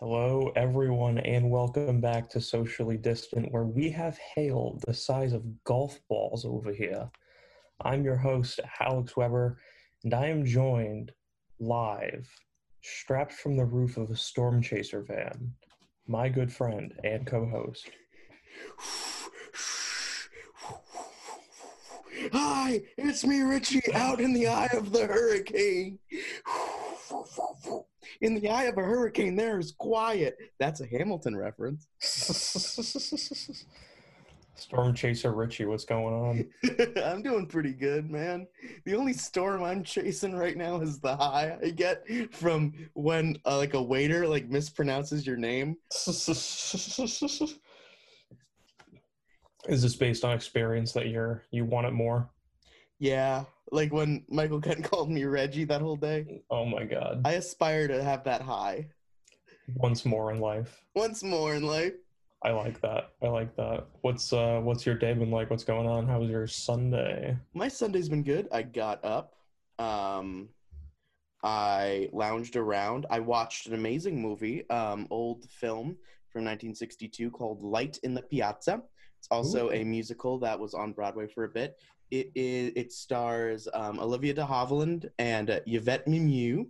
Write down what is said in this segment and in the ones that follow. Hello, everyone, and welcome back to Socially Distant, where we have hail the size of golf balls over here. I'm your host, Alex Weber, and I am joined live, strapped from the roof of a storm chaser van, my good friend and co-host. Hi, it's me, Richie, out in the eye of the hurricane. In the eye of a hurricane, there is quiet. That's a Hamilton reference. Storm chaser Richie, what's going on? I'm doing pretty good, man. The only storm I'm chasing right now is the high I get from when like a waiter like mispronounces your name. Is this based on experience that you want it more? Yeah, like when Michael Kent called me Reggie that whole day. Oh my God. I aspire to have that high. Once more in life. Once more in life. I like that. I like that. What's your day been like? What's going on? How was your Sunday? My Sunday's been good. I got up. I lounged around. I watched an amazing movie, old film from 1962 called Light in the Piazza. It's also a musical that was on Broadway for a bit. It stars Olivia de Havilland and Yvette Mimieux.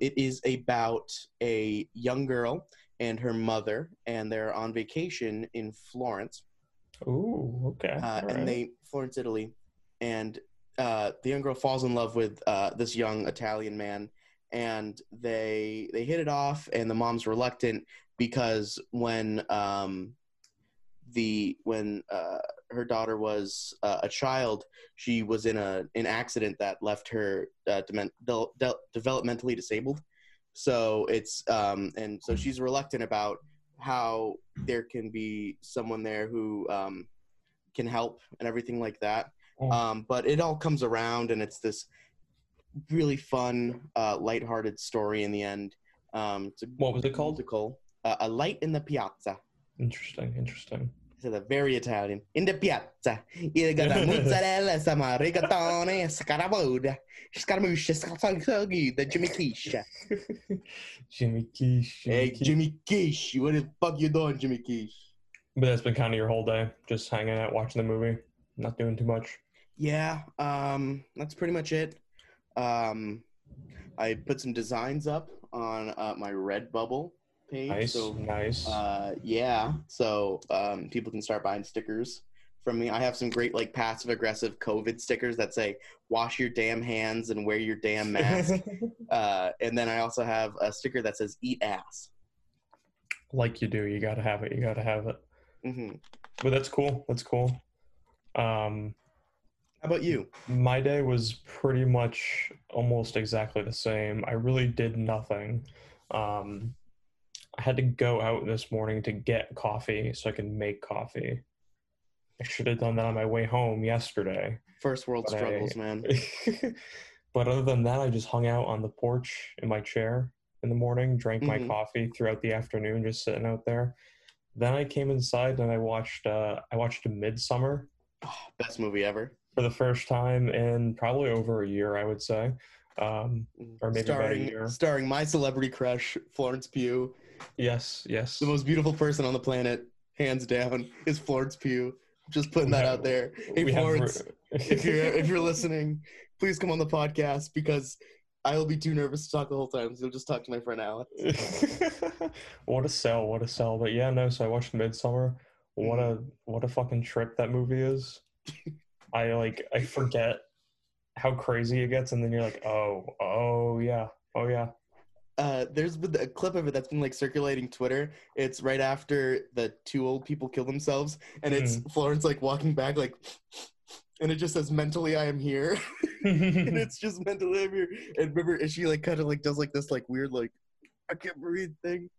It is about a young girl and her mother, and they're on vacation in Florence. Ooh, okay. Florence, Italy. And the young girl falls in love with this young Italian man, and they hit it off, and the mom's reluctant because when her daughter was a child, she was in an accident that left her developmentally disabled. So it's and so she's reluctant about how there can be someone there who can help and everything like that. But it all comes around, and it's this really fun, lighthearted story in the end. What was it called? A Light in the Piazza. Interesting. It's very Italian. In the piazza, you got the mozzarella, some rigatoni, scarabouda, scaramouche, scarafagli, the Jimmy Quiche. Hey, Jimmy Quiche, what the fuck you doing, Jimmy Quiche? But that's been kind of your whole day, just hanging out, watching the movie, not doing too much. Yeah, that's pretty much it. I put some designs up on my Redbubble page. Nice. So people can start buying stickers from me. I have some great like passive aggressive COVID stickers that say wash your damn hands and wear your damn mask. And then I also have a sticker that says eat ass. Like you do, you gotta have it. Mm-hmm. But that's cool. How about you? My day was pretty much almost exactly the same. I really did nothing. I had to go out this morning to get coffee so I can make coffee. I should have done that on my way home yesterday. First world struggles, man. But other than that, I just hung out on the porch in my chair in the morning, drank my coffee throughout the afternoon, just sitting out there. Then I came inside and I watched Midsommar. Oh, best movie ever. For the first time in probably over a year, I would say. Or maybe about a year. Starring my celebrity crush, Florence Pugh. Yes. The most beautiful person on the planet, hands down, is Florence Pugh. Just putting that out there. Hey, Florence, if you're listening, please come on the podcast because I will be too nervous to talk the whole time. So just talk to my friend Alex. What a sell. But yeah, no. So I watched Midsommar. What a fucking trip that movie is. I forget how crazy it gets, and then you're like, oh yeah. There's been a clip of it that's been like circulating Twitter. It's right after the two old people kill themselves, and it's Florence like walking back, like, and it just says, "Mentally, I am here," and it's just mentally I'm here. And remember, is she like kind of like does like this like weird like I can't breathe thing?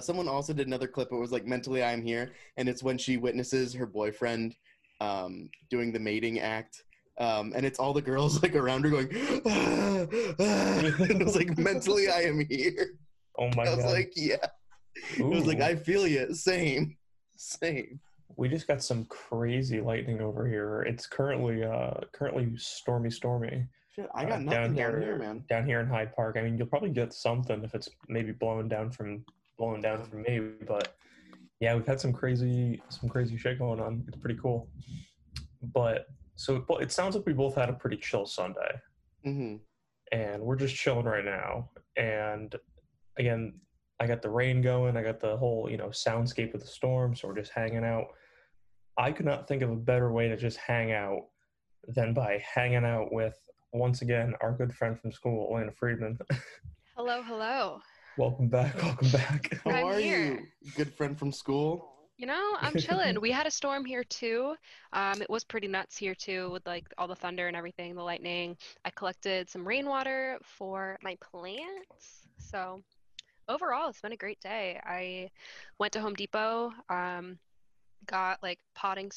Someone also did another clip. It was like, "Mentally, I am here," and it's when she witnesses her boyfriend doing the mating act. And it's all the girls like around her going, ah, ah. It was like, mentally, I am here. Oh my God. I was like, yeah. Ooh. It was like, I feel you. Same. We just got some crazy lightning over here. It's currently stormy. Shit, I got nothing down here, man. Down here in Hyde Park. I mean, you'll probably get something if it's maybe blowing down from me. But yeah, we've had some crazy shit going on. It's pretty cool. But so it sounds like we both had a pretty chill Sunday, mm-hmm. and we're just chilling right now. And again, I got the rain going. I got the whole soundscape of the storm. So we're just hanging out. I could not think of a better way to just hang out than by hanging out with, once again, our good friend from school, Elena Friedman. Hello. Welcome back. How are you, good friend from school? I'm chilling. We had a storm here too. It was pretty nuts here too, with like all the thunder and everything, the lightning. I collected some rainwater for my plants. So overall, it's been a great day. I went to Home Depot, got like potting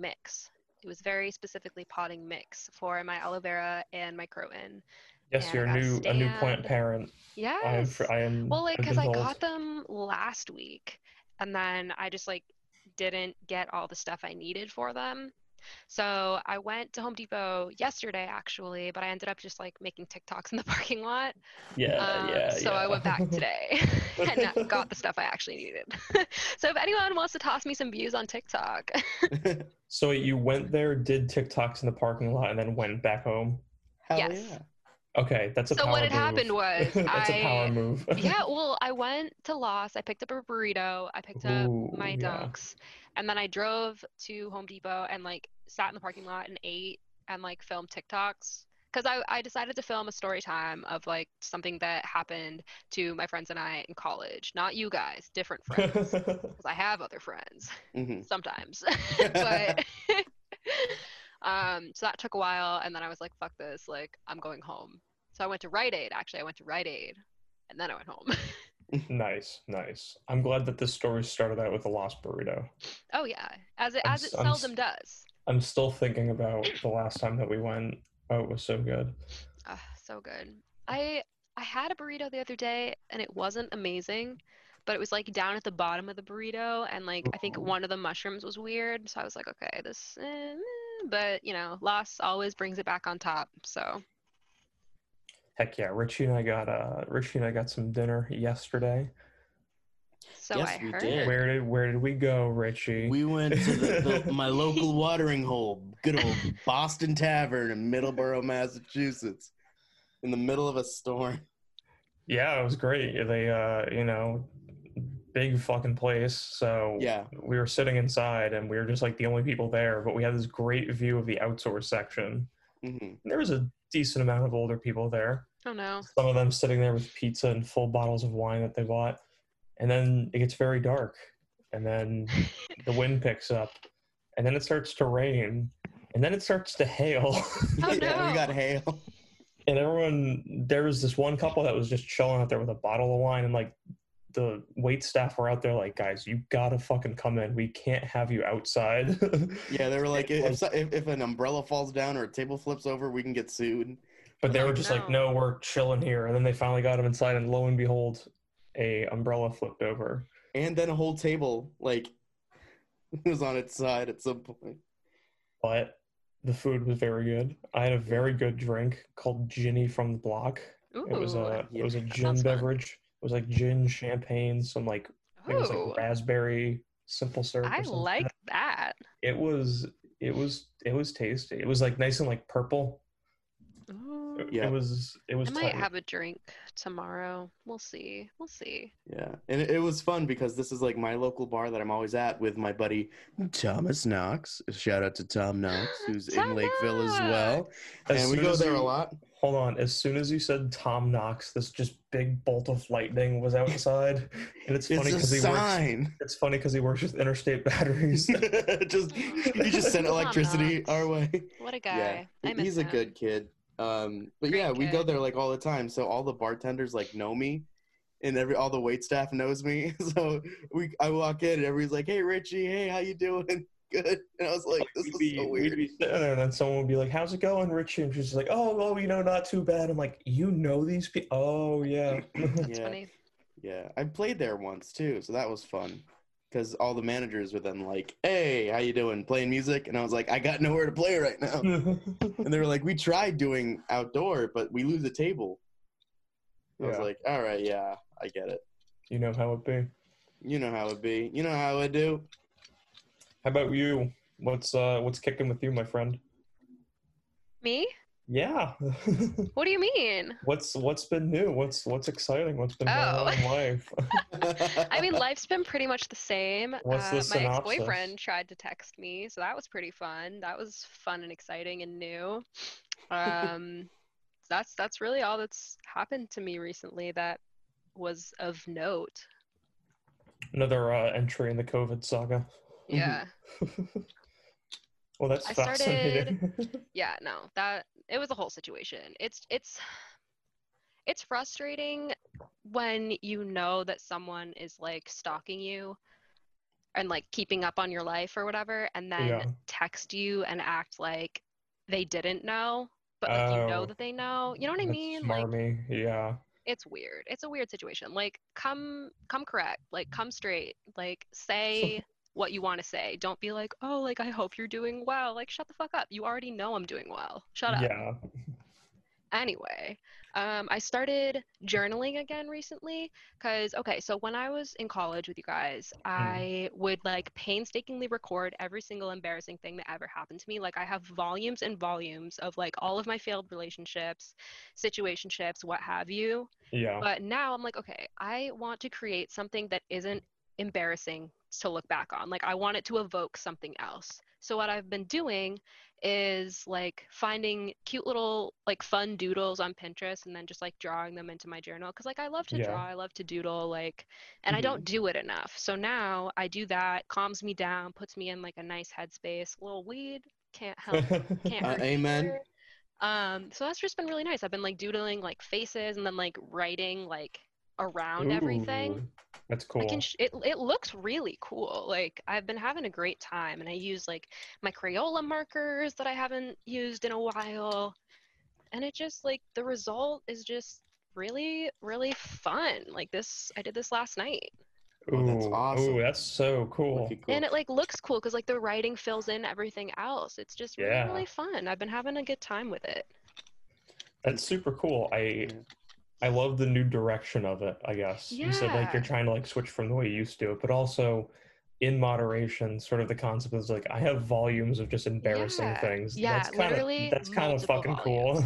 mix. It was very specifically potting mix for my aloe vera and my croton. Yes, and you're a new plant parent. Yes. I am. Well, like, because I got them last week. And then I just like didn't get all the stuff I needed for them. So I went to Home Depot yesterday, actually, but I ended up just like making TikToks in the parking lot. So I went back today and got the stuff I actually needed. So if anyone wants to toss me some views on TikTok. So you went there, did TikToks in the parking lot, and then went back home? Hell yeah. Okay, that's a power move. So what had happened was that's a power move. Yeah, well, I went to Lost, I picked up a burrito, I picked up my dunks, and then I drove to Home Depot and like sat in the parking lot and ate and like filmed TikToks. Because I decided to film a story time of like something that happened to my friends and I in college. Not you guys, different friends. Because I have other friends sometimes. But so that took a while, and then I was like, fuck this, like, I'm going home. So I went to Rite Aid, and then I went home. Nice. I'm glad that this story started out with a Lost burrito. Oh, yeah, as it seldom does. I'm still thinking about the last time that we went. Oh, it was so good. So good. I had a burrito the other day, and it wasn't amazing, but it was like down at the bottom of the burrito, and like I think one of the mushrooms was weird, so I was like, okay, this... But, loss always brings it back on top, so. Heck yeah. Richie and I got some dinner yesterday. So yes, I heard. Did. Where did we go, Richie? We went to my local watering hole, good old Boston Tavern in Middleborough, Massachusetts, in the middle of a storm. Yeah, it was great. They, big fucking place, so yeah, we were sitting inside and we were just like the only people there, but we had this great view of the outdoor section. Mm-hmm. There was a decent amount of older people there. Oh no. Some of them sitting there with pizza and full bottles of wine that they bought, and then it gets very dark, and then the wind picks up, and then it starts to rain, and then it starts to hail. Oh, yeah, no. We got hail. And there was this one couple that was just chilling out there with a bottle of wine, and like the wait staff were out there like, guys, you gotta fucking come in, we can't have you outside. Yeah, they were like, if an umbrella falls down or a table flips over, we can get sued. But they were just like, no, we're chilling here. And then they finally got him inside, and lo and behold, a umbrella flipped over, and then a whole table like was on its side at some point. But the food was very good. I had a very good drink called Ginny from the Block. Ooh, it was a gin beverage. Fun. It was like gin, champagne, some like, I think it was like raspberry simple syrup. I like that. It was tasty. It was like nice and like purple. Ooh. Yeah. It was. I might have a drink tomorrow. We'll see. Yeah, and it was fun because this is like my local bar that I'm always at with my buddy Thomas Knox. Shout out to Tom Knox, who's in Lakeville as well, and we go there a lot. Hold on. As soon as you said Tom Knox, this just big bolt of lightning was outside, and it's funny because he works with Interstate Batteries. he just sent electricity our way. What a guy! Yeah. He's a good kid. But yeah, we go there like all the time. So all the bartenders like know me, and all the waitstaff knows me. So I walk in and everybody's like, "Hey Richie, hey, how you doing?" Good. And I was like, this is so weird. And then someone would be like, how's it going, Richie? And she's like, oh, not too bad. I'm like, you know these people? Oh, yeah. That's funny. Yeah. I played there once, too, so that was fun. because all the managers were then like, hey, how you doing? Playing music? And I was like, I got nowhere to play right now. And they were like, we tried doing outdoor, but we lose a table. Yeah. I was like, all right, yeah, I get it. You know how it be. You know how it be. You know how I do. How about you? What's kicking with you, my friend? Me? Yeah. What do you mean? What's been new? What's exciting? What's been going on in life? I mean, life's been pretty much the same. What's the synopsis? My ex-boyfriend tried to text me, so that was pretty fun. That was fun and exciting and new. That's really all that's happened to me recently that was of note. Another entry in the COVID saga. Yeah. Well, that's fascinating. Yeah, no, that it was a whole situation. It's frustrating when you know that someone is like stalking you and like keeping up on your life or whatever, and then text you and act like they didn't know, but like you know that they know. You know what I mean? Smarmy, like, yeah. It's weird. It's a weird situation. Like, come correct. Like, come straight. Like, say what you want to say. Don't be like, oh, like, I hope you're doing well. Like, shut the fuck up. You already know I'm doing well. Shut up. Yeah. Anyway, I started journaling again recently because, so when I was in college with you guys, I would like painstakingly record every single embarrassing thing that ever happened to me. Like, I have volumes and volumes of like all of my failed relationships, situationships, what have you. Yeah. But now I'm like, okay, I want to create something that isn't embarrassing to look back on. Like, I want it to evoke something else. So what I've been doing is like finding cute little like fun doodles on Pinterest and then just like drawing them into my journal, because like I love to draw, I love to doodle, like, and I don't do it enough. So now I do that, calms me down, puts me in like a nice headspace. A little weed can't help, can't hurt. Amen. Either. So that's just been really nice. I've been like doodling like faces and then like writing like around everything. That's cool. It looks really cool. Like, I've been having a great time, and I use like my Crayola markers that I haven't used in a while, and it just like the result is just really, really fun. Like, this, I did this last night. Oh, that's awesome. Ooh, that's so cool. And it like looks cool because like the writing fills in everything else. It's just really, really fun. I've been having a good time with it. That's super cool. I love the new direction of it, I guess. Yeah. You said like you're trying to like switch from the way you used to, but also in moderation, sort of the concept is like I have volumes of just embarrassing things. Yeah, that's kind of fucking cool.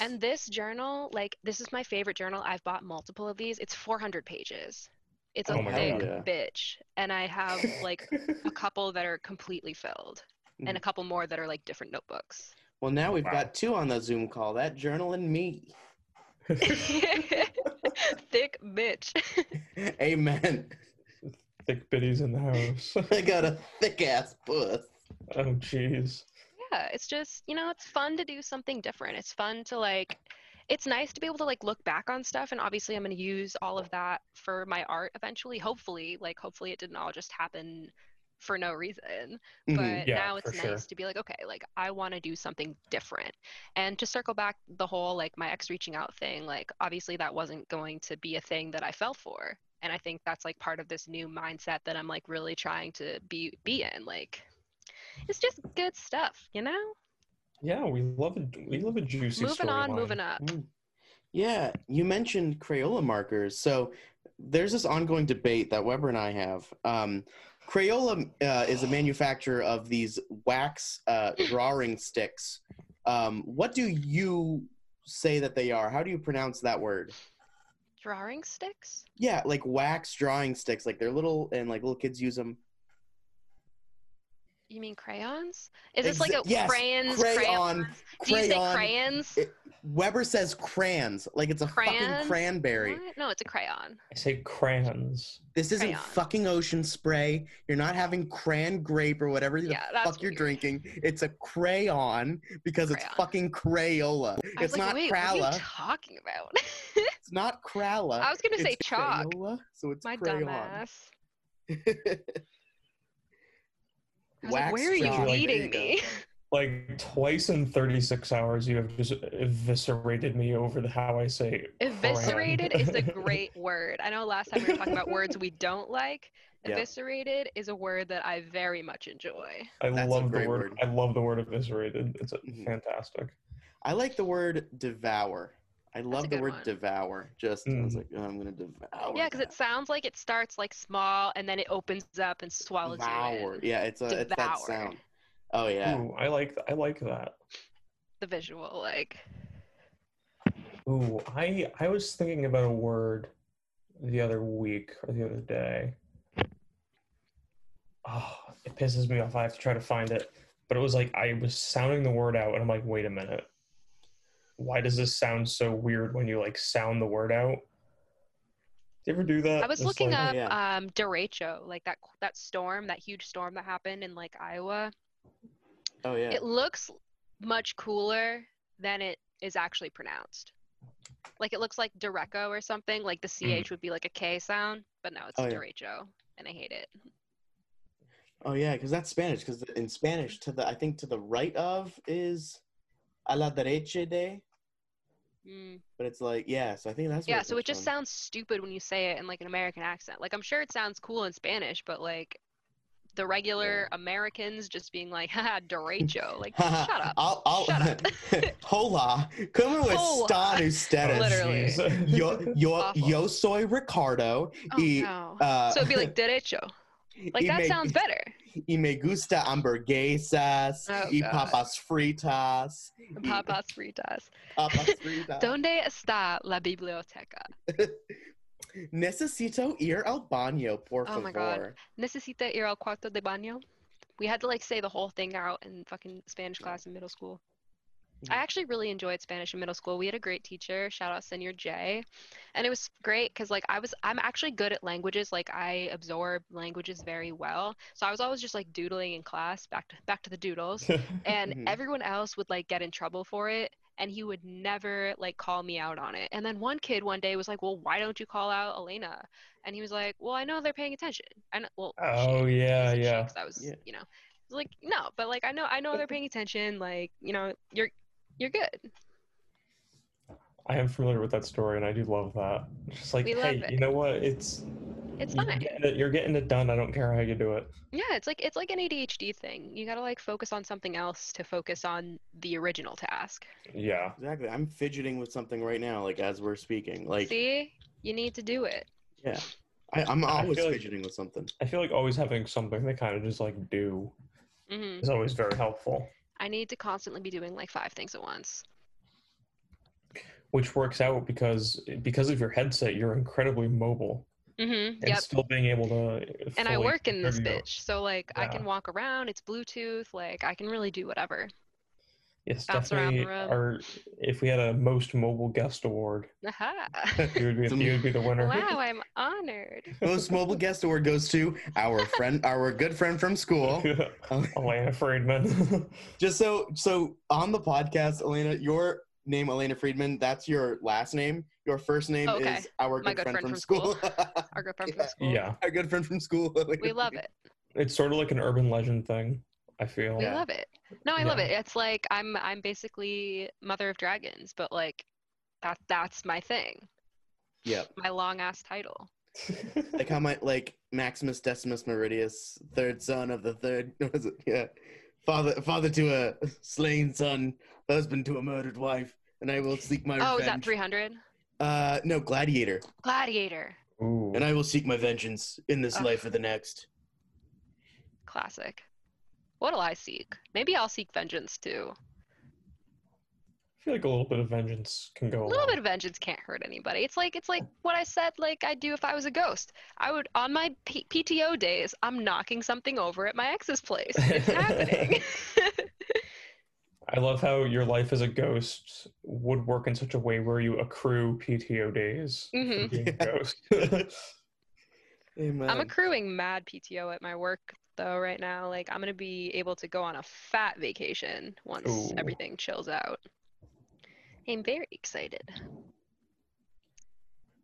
And this journal, like, this is my favorite journal. I've bought multiple of these. It's 400 pages. It's a big bitch. And I have like a couple that are completely filled and a couple more that are like different notebooks. Well, now we've got two on the Zoom call, that journal and me. Thick bitch. Amen. Thick bitties in the house. I got a thick ass puss. Oh jeez. Yeah, it's just, you know, it's fun to do something different. It's fun to like, it's nice to be able to like look back on stuff, and obviously I'm going to use all of that for my art eventually, hopefully. Like, hopefully it didn't all just happen for no reason, but now it's nice to be like, okay, like I want to do something different. And to circle back the whole like my ex reaching out thing, like obviously that wasn't going to be a thing that I fell for, and I think that's like part of this new mindset that I'm like really trying to be in. Like, it's just good stuff, you know. Yeah, we love a juicy moving on line. Moving up. Yeah, you mentioned Crayola markers, so there's this ongoing debate that Weber and I have. Crayola is a manufacturer of these wax drawing sticks. What do you say that they are? How do you pronounce that word? Drawing sticks? Yeah, like wax drawing sticks. Like, they're little, and like little kids use them. You mean crayons? Is this like a crayons? Crayon. Do you say crayons? Weber says crayons. Like, it's a fucking cranberry. What? No, it's a crayon. I say crayons. This isn't fucking Ocean Spray. You're not having cran grape or whatever the fuck you're drinking. It's a crayon because it's fucking Crayola. It's not Crala. What are you talking about? It's not Crala. I was going to say chalk. Crayola, so it's my crayon. Dumbass. Like, where are you leading me? Like, twice in 36 hours, you have just eviscerated me over how I say. Eviscerated is a great word. I know last time we were talking about words we don't like. Yeah. Eviscerated is a word that I very much enjoy. I love the word. I love the word eviscerated. It's fantastic. I like the word devour. I love the word devour. Just I was like, oh, I'm gonna devour. Yeah, because it sounds like it starts like small and then it opens up and swallows you in. Yeah, it's that sound. Oh yeah. Ooh, I like that. The visual, like. Ooh, I was thinking about a word the other week or the other day. Oh, it pisses me off. I have to try to find it. But it was like I was sounding the word out and I'm like, wait a minute. Why does this sound so weird when you like sound the word out? Do you ever do that? I was just looking up derecho, like that storm, that huge storm that happened in like Iowa. Oh yeah. It looks much cooler than it is actually pronounced. Like it looks like derecho or something. Like the ch would be like a k sound, but no, it's derecho, and I hate it. Oh yeah, because that's Spanish. Because in Spanish, to the right of is a la derecha de. But it's like, yeah, so I think that's what so it just sounds stupid when you say it in like an American accent. Like I'm sure it sounds cool in Spanish, but like the regular Americans just being like, haha, derecho, like shut up. Shut up. Hola. Como están ustedes? Literally. Yo soy Ricardo. So it'd be like derecho. Like that sounds better. Y me gusta hamburguesas y papas fritas. Papas fritas. ¿Dónde está la biblioteca? Necesito ir al baño, por favor. Oh my god. Necesita ir al cuarto de baño. We had to like say the whole thing out in fucking Spanish class in middle school. I actually really enjoyed Spanish in middle school. We had a great teacher, shout out Señor Jay, and it was great because like I'm actually good at languages. Like I absorb languages very well, so I was always just like doodling in class, back to the doodles, and everyone else would like get in trouble for it, and he would never like call me out on it. And then one kid one day was like, well, why don't you call out Elena? And he was like, well, I know they're paying attention. And well, because I was you know, like no, but like I know they're paying attention. Like you know, you're good. I am familiar with that story, and I do love that. Just like, hey, you know what? It's fine. You're getting it done. I don't care how you do it. Yeah, it's like an ADHD thing. You gotta like focus on something else to focus on the original task. Yeah, exactly. I'm fidgeting with something right now, like as we're speaking. Like, see, you need to do it. Yeah, I'm always fidgeting with something. I feel like always having something to kind of just like do is always very helpful. I need to constantly be doing like 5 things at once. Which works out because of your headset, you're incredibly mobile. And still being able to. And I work in this bitch. So like I can walk around, it's Bluetooth, like I can really do whatever. Yes, bounce around the room. If we had a most mobile guest award, you would be the winner. Wow, I'm honored. Most mobile guest award goes to our friend, our good friend from school, Elena Friedman. Just so on the podcast, Elena, your name, Elena Friedman, that's your last name. Your first name is our good friend from school. Our good friend from school. Yeah, our good friend from school. We love it. It's sort of like an urban legend thing. I feel we love it. No, I love it. It's like I'm basically Mother of Dragons, but like that's my thing. Yeah. My long ass title. Like how my like Maximus Decimus Meridius, third son of the third was it? Yeah. Father to a slain son, husband to a murdered wife, and I will seek my revenge. Oh, is that 300? No, Gladiator. Gladiator. Ooh. And I will seek my vengeance in this life or the next. Classic. What'll I seek? Maybe I'll seek vengeance too. I feel like a little bit of vengeance can go. A little bit of vengeance can't hurt anybody. It's like what I said. Like I'd do if I was a ghost. I would on my PTO days. I'm knocking something over at my ex's place. It's happening. I love how your life as a ghost would work in such a way where you accrue PTO days. Being a ghost. Amen. I'm accruing mad PTO at my work. So right now, like I'm gonna be able to go on a fat vacation once everything chills out. I'm very excited.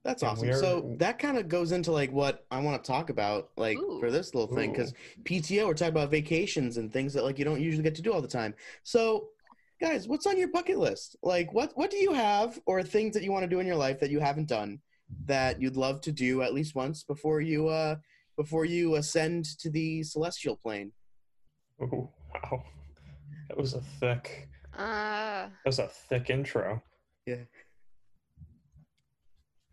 That's awesome. So that kind of goes into like what I want to talk about, like for this little thing, because PTO, we're talking about vacations and things that like you don't usually get to do all the time. So, guys, what's on your bucket list? Like, what do you have, or things that you want to do in your life that you haven't done that you'd love to do at least once before you before you ascend to the celestial plane. Oh, wow. That was a thick... that was a thick intro. Yeah.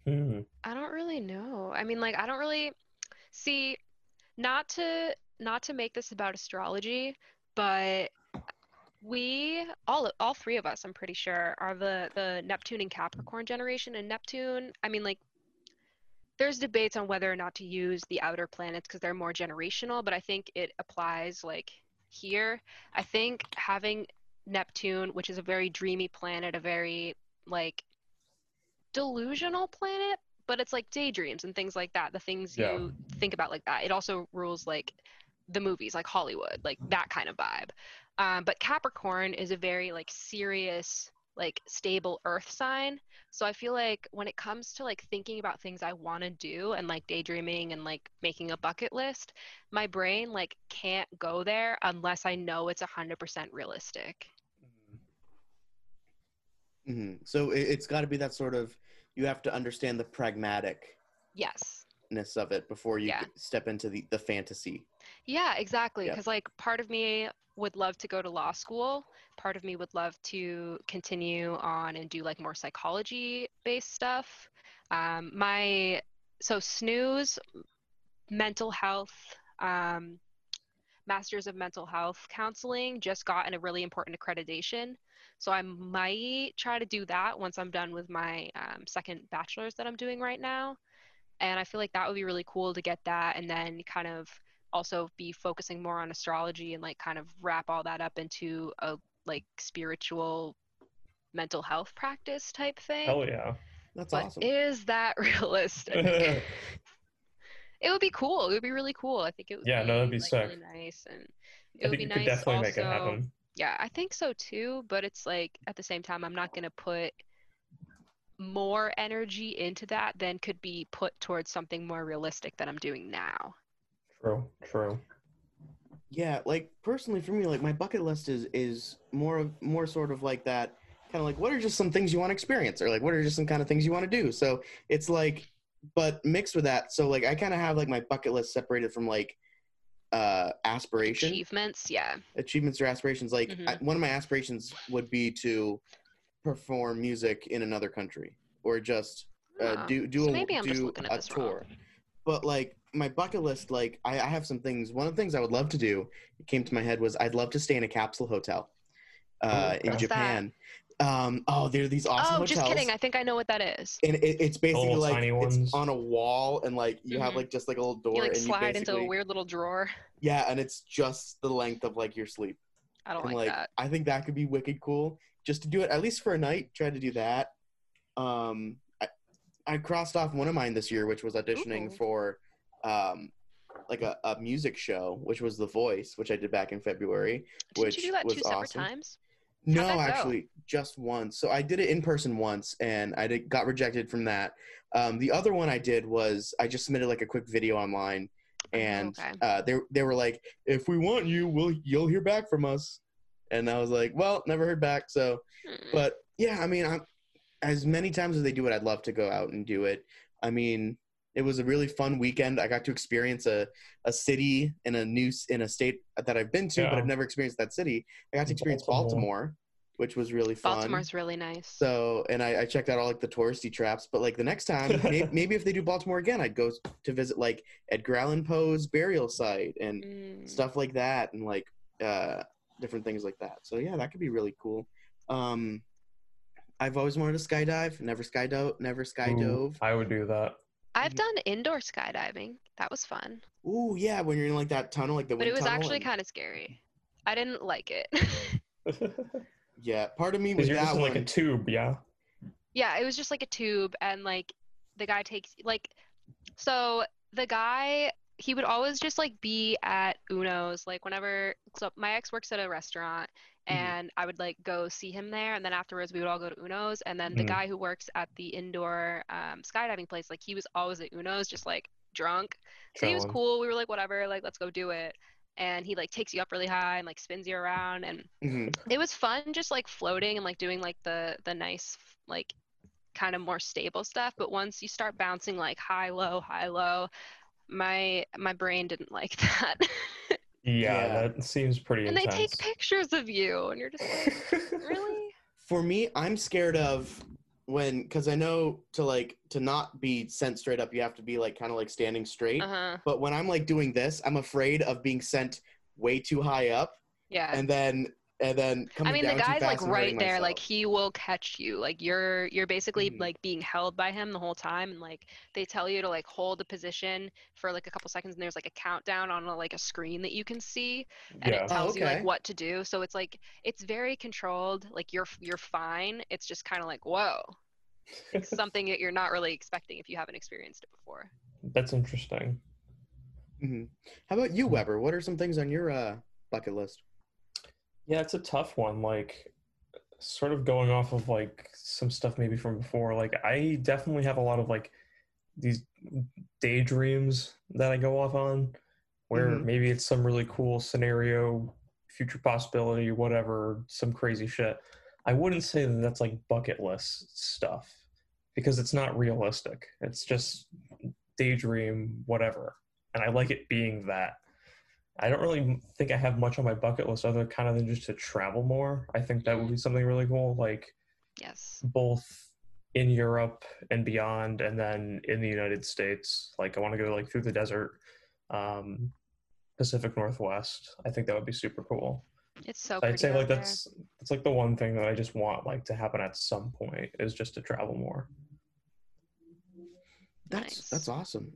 Hmm. I don't really know. I mean, like, I don't really... See, not to make this about astrology, but... We, all three of us, I'm pretty sure, are the Neptune and Capricorn generation. And Neptune, I mean, like, there's debates on whether or not to use the outer planets because they're more generational, but I think it applies, like, here. I think having Neptune, which is a very dreamy planet, a very, like, delusional planet, but it's, like, daydreams and things like that, the things you think about like that. It also rules, like, the movies, like Hollywood, like, that kind of vibe. But Capricorn is a very, like, serious, like, stable earth sign. So I feel like when it comes to, like, thinking about things I want to do and, like, daydreaming and, like, making a bucket list, my brain, like, can't go there unless I know it's 100% realistic. Mm-hmm. So it's got to be that sort of, you have to understand the pragmatic. Yes. Of it before you step into the fantasy. Yeah, exactly. Because like part of me would love to go to law school. Part of me would love to continue on and do like more psychology based stuff. Snooze, mental health, Master's of Mental Health Counseling just gotten a really important accreditation. So I might try to do that once I'm done with my second bachelor's that I'm doing right now. And I feel like that would be really cool to get that and then kind of also be focusing more on astrology and like kind of wrap all that up into a like spiritual mental health practice type thing. Hell yeah. That's awesome. Is that realistic? It would be cool. It would be really cool. I think it would that'd be like, sick. Really nice. And it would be nice. I think you could definitely make it happen. Yeah, I think so too. But it's like at the same time, I'm not going to put more energy into that than could be put towards something more realistic that I'm doing now. True. Yeah, like personally for me, like my bucket list is more sort of like that kind of like what are just some things you want to experience or like what are just some kind of things you want to do. So it's like, but mixed with that, so like I kind of have like my bucket list separated from like aspiration, achievements or aspirations. Like one of my aspirations would be to perform music in another country or just do a tour. But like my bucket list, like I have some things. One of the things I would love to do, it came to my head, was I'd love to stay in a capsule hotel in Japan. There are these awesome hotels. Just kidding, I think I know what that is. And it's basically like it's on a wall and like you have like just like a little door, you like, and slide into a weird little drawer. Yeah, and it's just the length of like your sleep. I don't like that. I think that could be wicked cool. Just to do it, at least for a night, try to do that. I crossed off one of mine this year, which was auditioning for like a music show, which was The Voice, which I did back in February. Did you do that 2 separate times? No, actually, just once. So I did it in person once, and I got rejected from that. The other one I did was I just submitted like a quick video online, and they were like, if we want you, you'll hear back from us. And I was like, well, never heard back. So, but yeah, I mean, as many times as they do it, I'd love to go out and do it. I mean, it was a really fun weekend. I got to experience a city in a state that I've been to, but I've never experienced that city. I got to experience Baltimore, which was really fun. Baltimore's really nice. So, and I checked out all like the touristy traps, but like the next time, maybe if they do Baltimore again, I'd go to visit like Edgar Allan Poe's burial site and stuff like that. And like, different things like that. So yeah, that could be really cool. I've always wanted to skydive. Never skydove. I would do that. I've done indoor skydiving. That was fun. Ooh, yeah, when you're in like that tunnel, like the wind tunnel. But it was actually kind of scary. I didn't like it. Yeah, part of me was that one. Like a tube, yeah. Yeah, it was just like a tube, and like the guy takes like, so the guy, he would always just like be at Uno's, like whenever, so my ex works at a restaurant and I would like go see him there, and then afterwards we would all go to Uno's, and then the guy who works at the indoor skydiving place, like he was always at Uno's just like drunk. So he was cool. We were like, whatever, like let's go do it. And he like takes you up really high and like spins you around, and it was fun just like floating and like doing like the nice like kind of more stable stuff. But once you start bouncing like high low My brain didn't like that. Yeah, that seems pretty intense. And they take pictures of you, and you're just like, really? For me, I'm scared of because I know to not be sent straight up, you have to be kind of standing straight. Uh-huh. But when I'm doing this, I'm afraid of being sent way too high up. Yeah. And then coming down too fast. I mean, the guy's right there, he will catch you. You're basically being held by him the whole time, and they tell you to hold the position for a couple seconds, and there's a countdown on a screen that you can see, and it tells you what to do. So it's it's very controlled. You're fine. It's just kind of whoa, it's something that you're not really expecting if you haven't experienced it before. That's interesting. Mm-hmm. How about you, Weber? What are some things on your bucket list? Yeah, it's a tough one. Sort of going off of some stuff maybe from before. I definitely have a lot of these daydreams that I go off on, where maybe it's some really cool scenario, future possibility, whatever, some crazy shit. I wouldn't say that that's bucket list stuff, because it's not realistic. It's just daydream, whatever, and I like it being that. I don't really think I have much on my bucket list other than just to travel more. I think that would be something really cool, yes, both in Europe and beyond, and then in the United States. I want to go through the desert, Pacific Northwest. I think that would be super cool. It's so pretty. I'd say that's the one thing that I just want to happen at some point, is just to travel more. That's awesome.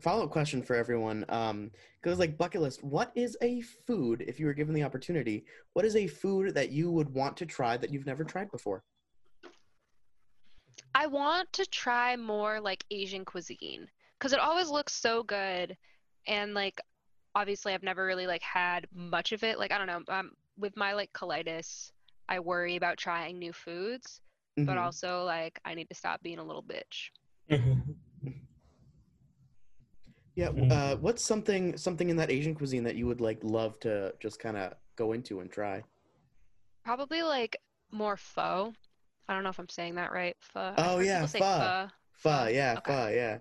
Follow-up question for everyone. Goes bucket list. What is a food, if you were given the opportunity, what is a food that you would want to try that you've never tried before? I want to try more Asian cuisine, because it always looks so good, and obviously I've never really had much of it. I don't know. With my colitis, I worry about trying new foods, but also I need to stop being a little bitch. Yeah, what's something in that Asian cuisine that you would love to just kind of go into and try? Probably more pho. I don't know if I'm saying that right. Pho. Oh yeah, pho. Pho, yeah, okay. Pho, yeah.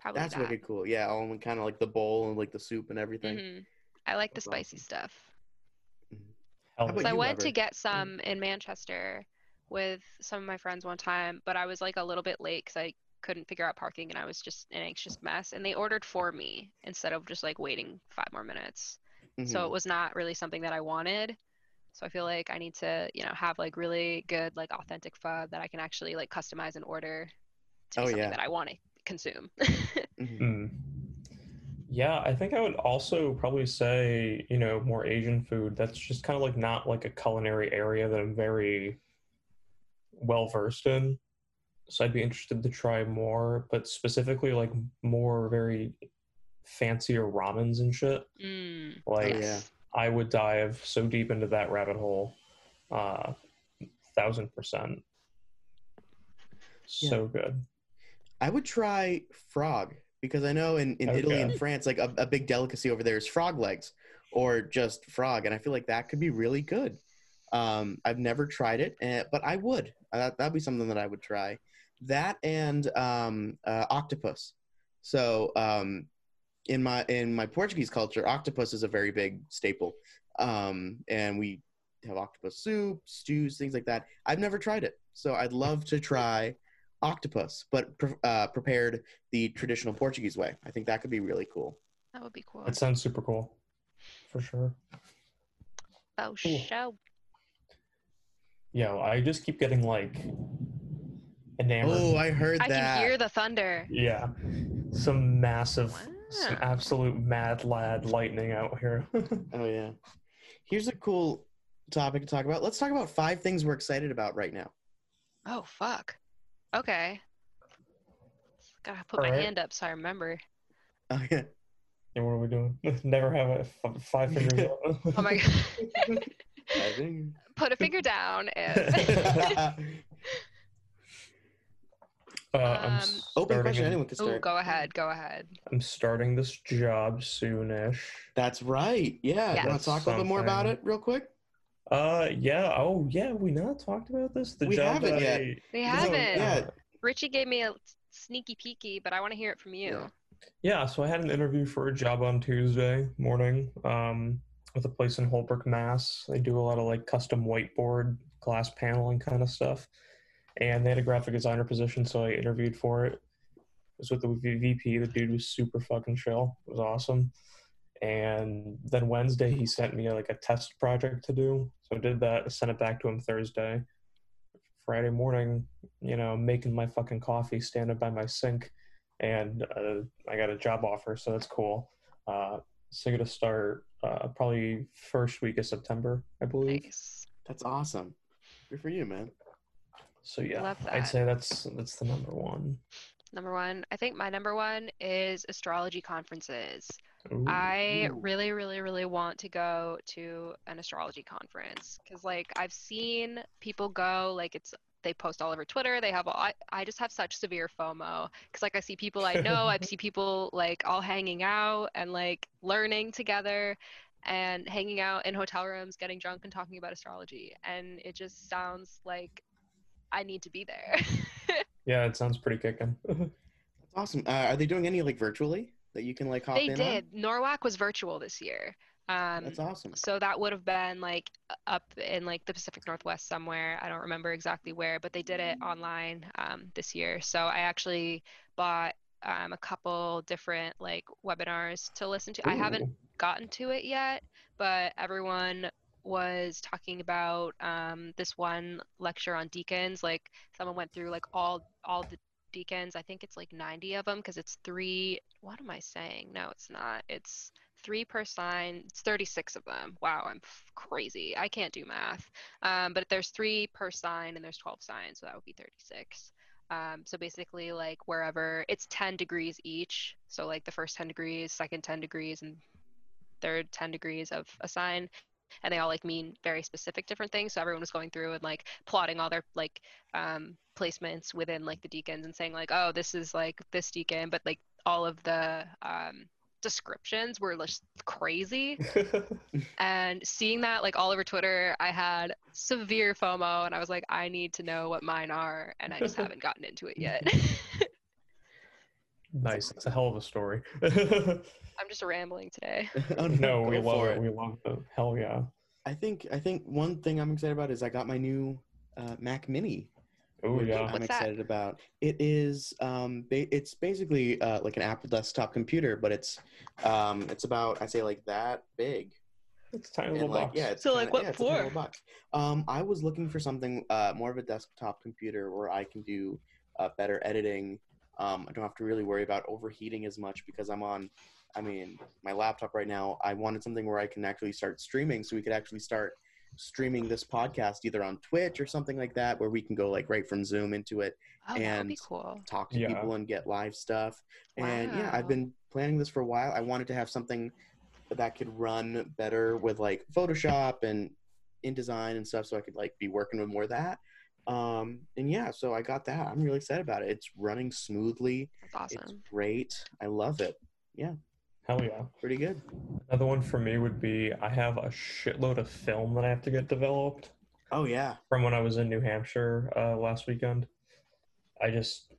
Probably that's wicked cool. Yeah, all in kind of the bowl and the soup and everything. Mm-hmm. I like that's the spicy stuff. Mm-hmm. I went to get some in Manchester with some of my friends one time, but I was a little bit late because I couldn't figure out parking, and I was just an anxious mess, and they ordered for me instead of just waiting 5 more minutes. So it was not really something that I wanted, so I feel I need to have really good authentic pho that I can actually customize and order to be something that I want to consume. Yeah, I think I would also probably say more Asian food. That's just kind of not a culinary area that I'm very well versed in, so I'd be interested to try more, but specifically more very fancier ramens and shit. I would dive so deep into that rabbit hole, 1,000%. So good. I would try frog, because I know in Italy and France a big delicacy over there is frog legs, or just frog, and I feel that could be really good. I've never tried it, but I would. That'd be something that I would try. That and octopus. So in my Portuguese culture, octopus is a very big staple, and we have octopus soup, stews, things like that. I've never tried it, so I'd love to try octopus, but prepared the traditional Portuguese way. I think that could be really cool. That would be cool. That sounds super cool, for sure. Oh, cool. Show. Yeah, I just keep getting enamored. Oh, I heard that. I can hear the thunder. Yeah, some massive, some absolute mad lad lightning out here. Oh yeah. Here's a cool topic to talk about. Let's talk about 5 things we're excited about right now. Oh fuck. Okay. Gotta put my hand up so I remember. Oh yeah. And what are we doing? Never have a 5 fingers up. Oh my god. Put a finger down and open question. Anyone can start. Go ahead. I'm starting this job soonish. That's right. Yeah. Yes. You want to talk a little bit more about it real quick? Yeah. Oh yeah. We not talked about this. We haven't yet. We haven't. Yeah. Richie gave me a sneaky peeky, but I want to hear it from you. Yeah, so I had an interview for a job on Tuesday morning with a place in Holbrook, Mass. They do a lot of like custom whiteboard, glass paneling kind of stuff. And they had a graphic designer position, so I interviewed for it. It was with the VP. The dude was super fucking chill. It was awesome. And then Wednesday, he sent me like a test project to do. So I did that. I sent it back to him Thursday. Friday morning, you know, making my fucking coffee, standing by my sink. And I got a job offer, so that's cool. So I'm going to start probably first week of September, I believe. Nice. That's awesome. Good for you, man. So yeah, I'd say that's the number one. Number one. I think my number one is astrology conferences. Ooh. I really, really, really want to go to an astrology conference because, like, I've seen people go. Like, they post all over Twitter. They have all. I just have such severe FOMO because, like, I see people I know. I see people like all hanging out and like learning together. And hanging out in hotel rooms, getting drunk, and talking about astrology. And it just sounds like I need to be there. Yeah, it sounds pretty kicking. That's awesome. Are they doing any, like, virtually that you can, like, hop in on? They did. Norwalk was virtual this year. That's awesome. So that would have been, like, up in, like, the Pacific Northwest somewhere. I don't remember exactly where, but they did it online this year. So I actually bought a couple different, like, webinars to listen to. Ooh. I haven't gotten to it yet, but everyone was talking about this one lecture on deacons. Like, someone went through like all the deacons. I think it's like 90 of them because it's three. What am I saying? No, it's not. It's three per sign. It's 36 of them. Wow, I'm crazy. I can't do math. But there's three per sign and there's 12 signs, so that would be 36. So basically, like, wherever it's 10 degrees each. So like the first 10 degrees, second 10 degrees, and third 10 degrees of a sign, and they all like mean very specific different things. So everyone was going through and like plotting all their like placements within like the deacons and saying like, oh, this is like this deacon, but like all of the descriptions were just crazy. And seeing that like all over Twitter, I had severe FOMO and I was like, I need to know what mine are, and I just haven't gotten into it yet. Nice. It's a hell of a story. I'm just rambling today. Oh, no, we love it. We love it. Hell yeah. I think one thing I'm excited about is I got my new Mac Mini. Oh yeah. I'm excited about. It is it's basically like an Apple desktop computer, but it's about, I'd say, like that big. It's a tiny little box. Yeah, so kinda, like what for? I was looking for something more of a desktop computer where I can do better editing. I don't have to really worry about overheating as much because my laptop right now. I wanted something where I can actually start streaming, so we could actually start streaming this podcast either on Twitch or something like that, where we can go like right from Zoom into it and cool. Talk to people and get live stuff. Wow. And yeah, I've been planning this for a while. I wanted to have something that could run better with like Photoshop and InDesign and stuff, so I could like be working with more of that. And yeah, so I got that. I'm really excited about it. It's running smoothly. That's awesome. It's great. I love it. Yeah. Hell yeah. Pretty good. Another one for me would be, I have a shitload of film that I have to get developed. Oh yeah. From when I was in New Hampshire last weekend. I just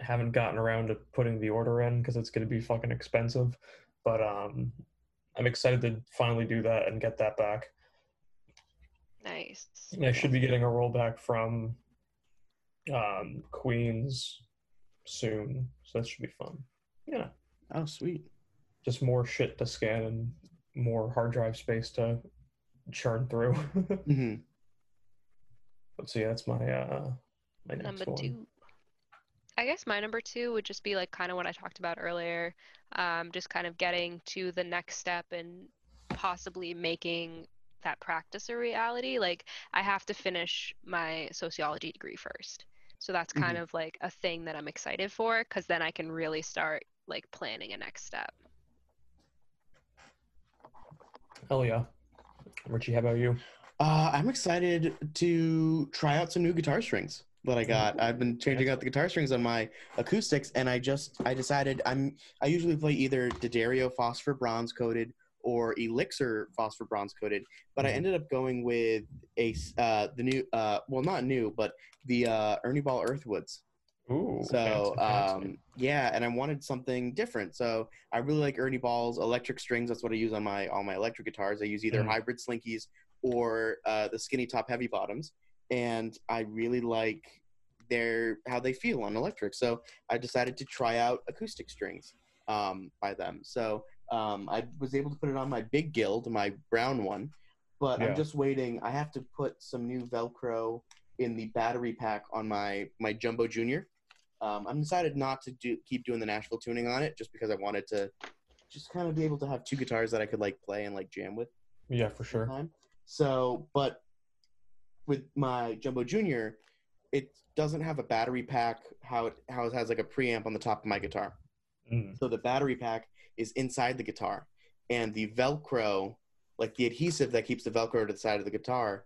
haven't gotten around to putting the order in because it's going to be fucking expensive. But I'm excited to finally do that and get that back. Nice. And I should be getting a rollback from Queens soon, so that should be fun. Yeah. Oh, sweet. Just more shit to scan and more hard drive space to churn through. Mm-hmm. Let's see. That's my next number one. Two. I guess my number two would just be like kind of what I talked about earlier, just kind of getting to the next step and possibly making that practice a reality. Like, I have to finish my sociology degree first, so that's kind of like a thing that I'm excited for, because then I can really start like planning a next step. Hell yeah. Richie, how about you? I'm excited to try out some new guitar strings that I got. I've been changing out the guitar strings on my acoustics, and I decided I usually play either D'Addario phosphor bronze coated or Elixir phosphor bronze coated, but I ended up going with the new, well, not new, but the Ernie Ball Earthwoods. Ooh, so yeah, and I wanted something different. So I really like Ernie Ball's electric strings. That's what I use on my electric guitars. I use either hybrid slinkies or the skinny top heavy bottoms, and I really like their how they feel on electric. So I decided to try out acoustic strings by them. So I was able to put it on my big Guild, my brown one, but I'm just waiting. I have to put some new Velcro in the battery pack on my Jumbo Junior. I decided not to keep doing the Nashville tuning on it, just because I wanted to just kind of be able to have two guitars that I could like play and like jam with. Yeah, for sure. So, but with my Jumbo Junior, it doesn't have a battery pack. How it has like a preamp on the top of my guitar. So the battery pack is inside the guitar, and the Velcro, like the adhesive that keeps the Velcro to the side of the guitar,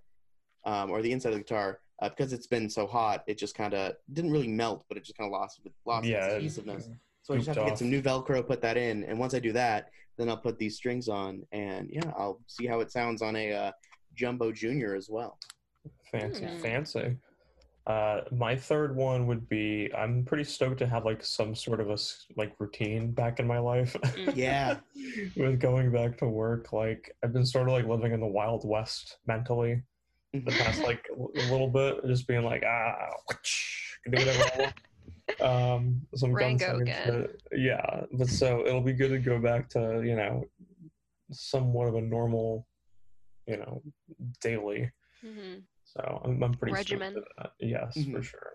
or the inside of the guitar, because it's been so hot, it just kind of didn't really melt, but it just kind of lost its adhesiveness. So I just have to get some new Velcro, put that in, and once I do that, then I'll put these strings on, and yeah, I'll see how it sounds on a Jumbo Junior as well. Fancy. My third one would be, I'm pretty stoked to have like some sort of a like routine back in my life. Yeah. With going back to work, like I've been sort of like living in the Wild West mentally the past like a little bit, just being like, can do whatever I want. Some Rango again. Yeah, but so it'll be good to go back to, you know, somewhat of a normal, you know, daily. So I'm pretty regimen. Yes, for sure.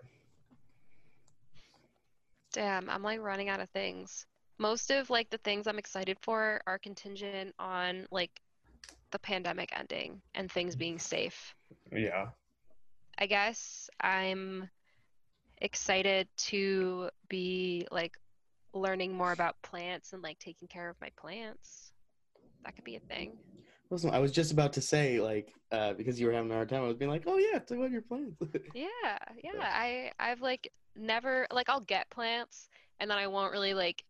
Damn, I'm like running out of things. Most of like the things I'm excited for are contingent on like the pandemic ending and things being safe. Yeah. I guess I'm excited to be like learning more about plants and like taking care of my plants. That could be a thing. Listen, I was just about to say, like, because you were having a hard time, I was being like, oh, yeah, talk about your plants. Yeah. I've, like, never, like, I'll get plants, and then I won't really, like,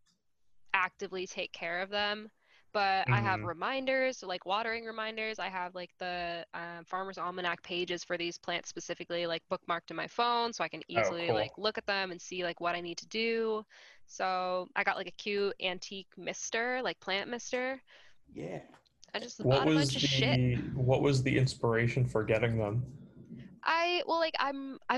actively take care of them. But I have reminders, like, watering reminders. I have, like, the Farmer's Almanac pages for these plants specifically, like, bookmarked in my phone, so I can easily, like, look at them and see, like, what I need to do. So I got, like, a cute antique mister, like, plant mister. Yeah. I just bought a bunch of shit. What was the inspiration for getting them? I've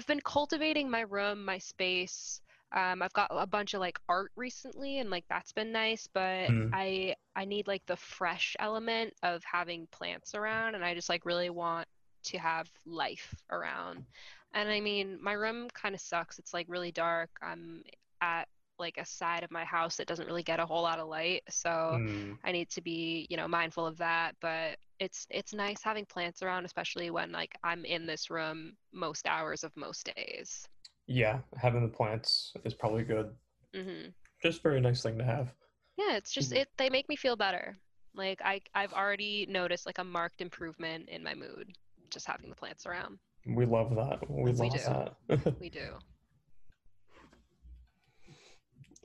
been cultivating my room, my space. I've got a bunch of like art recently, and like that's been nice, but I need like the fresh element of having plants around, and I just like really want to have life around. And I mean, my room kind of sucks. It's like really dark. I'm at like a side of my house that doesn't really get a whole lot of light, so I need to be, you know, mindful of that. But it's nice having plants around, especially when like I'm in this room most hours of most days. Yeah, having the plants is probably good. Just very nice thing to have. Yeah, it's just they make me feel better. Like I've already noticed like a marked improvement in my mood just having the plants around. We love that. We love that. We do.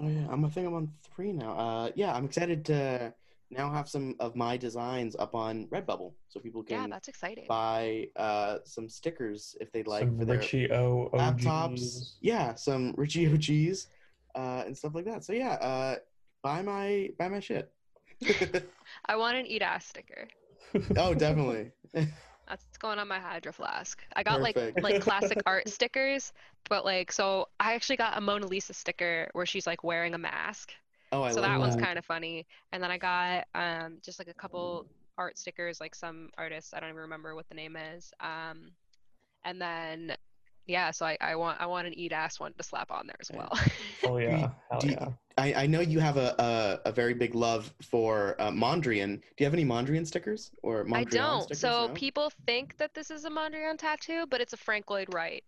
Oh yeah, I think I'm on 3 now. Yeah, I'm excited to now have some of my designs up on Redbubble, so people can that's exciting. Buy some stickers if they'd like for their laptops. Yeah, some Richie OGs and stuff like that. So yeah, buy my shit. I want an eat ass sticker. Oh, definitely. That's going on my Hydro Flask. I got like classic art stickers, but like, so I actually got a Mona Lisa sticker where she's like wearing a mask. Oh, I love that. So that one's kind of funny. And then I got just like a couple art stickers, like some artists, I don't even remember what the name is. And then, yeah, so I want an eat ass one to slap on there as well. Oh yeah, hell yeah. I know you have a very big love for Mondrian. Do you have any Mondrian stickers or Mondrian? I don't. Stickers? So no? People think that this is a Mondrian tattoo, but it's a Frank Lloyd Wright.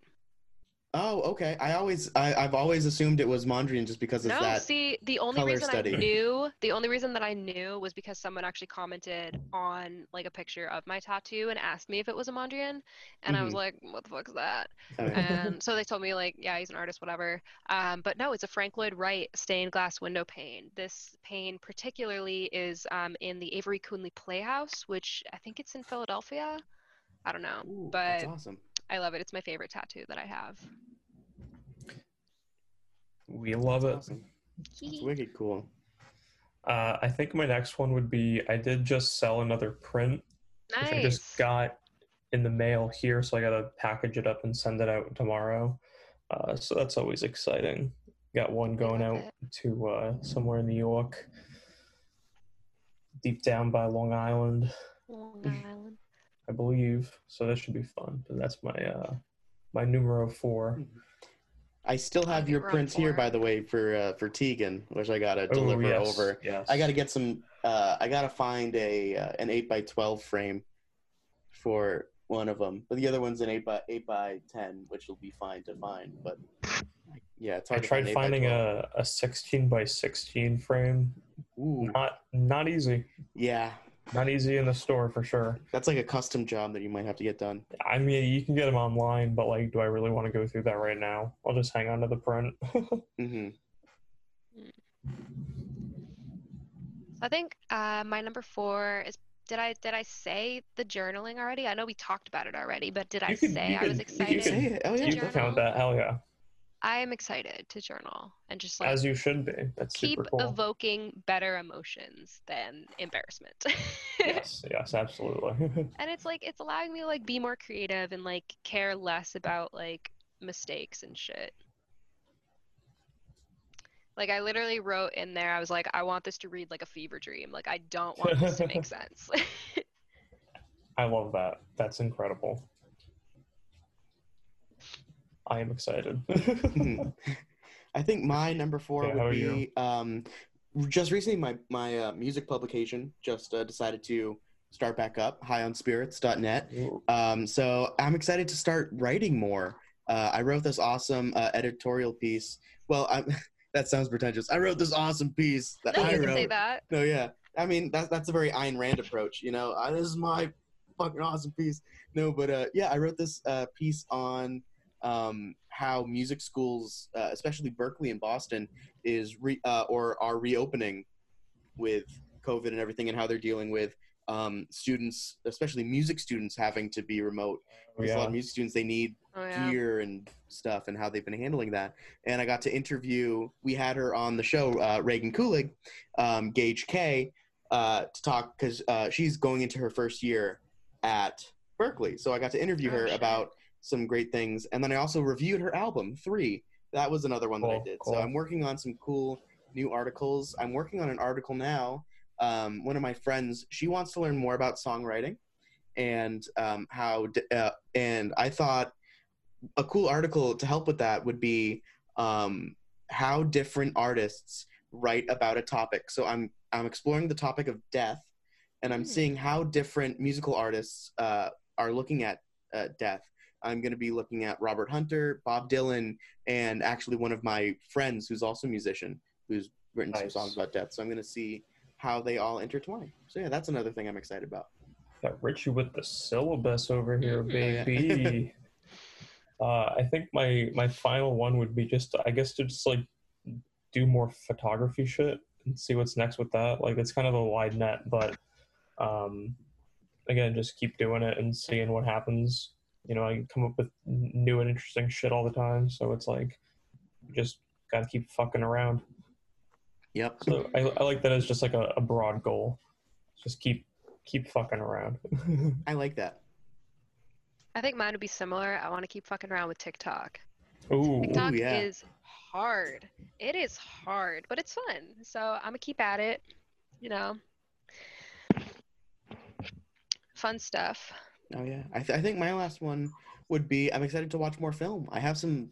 Oh, okay. I've always assumed it was Mondrian just because of that. No, see, the only reason that I knew was because someone actually commented on like a picture of my tattoo and asked me if it was a Mondrian, and I was like, what the fuck is that? And so they told me like, yeah, he's an artist, whatever. But no, it's a Frank Lloyd Wright stained glass window pane. This pane particularly is in the Avery Coonley Playhouse, which I think it's in Philadelphia. I don't know, but that's awesome. I love it. It's my favorite tattoo that I have. We love it. Awesome. That's wicked cool. I think my next one would be, I did just sell another print. Nice. Which I just got in the mail here, so I got to package it up and send it out tomorrow. So that's always exciting. Got one going out to somewhere in New York, deep down by Long Island. Long Island. I believe. So that should be fun. And that's my my numero 4. I still have your prints here, by the way, for Tegan, which I gotta deliver over. Yes. I gotta get some. I gotta find an 8x12 frame for one of them, but the other one's an 8x10, which will be fine to find. But yeah, it's hard. I tried finding a 16x16 frame. Ooh, not easy. Yeah. Not easy in the store for sure. That's like a custom job that you might have to get done. I mean, you can get them online, but like, do I really want to go through that right now? I'll just hang on to the print. Mm-hmm. I think my number 4 is. Did I say the journaling already? I know we talked about it already, but I was excited? You can say it. Oh, yeah. You can count that. Hell yeah. I am excited to journal and just like, as you should be. That's keep super cool. Evoking better emotions than embarrassment. yes, absolutely. And it's like, it's allowing me to like be more creative and like care less about like mistakes and shit. Like I literally wrote in there, I was like, I want this to read like a fever dream. Like I don't want this to make sense. I love that. That's incredible. I am excited. I think my number 4 would be just recently my music publication just decided to start back up, highontspirits.net. So I'm excited to start writing more. I wrote this awesome editorial piece. Well, that sounds pretentious. I wrote this awesome piece that I wrote. No, you say that. No, yeah. I mean, that's a very Ayn Rand approach, you know. This is my fucking awesome piece. No, but I wrote this piece on how music schools, especially Berkeley and Boston, are reopening with COVID and everything, and how they're dealing with students, especially music students, having to be remote. Because a lot of music students, they need gear and stuff, and how they've been handling that. And I got to interview. We had her on the show, Reagan Kulig, Gage K, to talk because she's going into her first year at Berkeley. So I got to interview her about some great things, and then I also reviewed her album 3. That was another one that I did. Cool. So I'm working on some cool new articles. I'm working on an article now. One of my friends, she wants to learn more about songwriting, and how. And I thought a cool article to help with that would be how different artists write about a topic. So I'm exploring the topic of death, and I'm seeing how different musical artists are looking at death. I'm going to be looking at Robert Hunter, Bob Dylan, and actually one of my friends who's also a musician who's written some songs about death. So I'm going to see how they all intertwine. So yeah, that's another thing I'm excited about. Got Richie with the syllabus over here, baby. I think my final one would be just like do more photography shit and see what's next with that. Like it's kind of a wide net, but again, just keep doing it and seeing what happens. You know, I come up with new and interesting shit all the time, so it's like you just gotta keep fucking around. Yep. So I like that as just like a broad goal. Just keep fucking around. I like that. I think mine would be similar. I want to keep fucking around with TikTok. Ooh, TikTok is hard. It is hard, but it's fun. So I'm gonna keep at it. You know, fun stuff. Oh, yeah. I think my last one would be, I'm excited to watch more film. I have some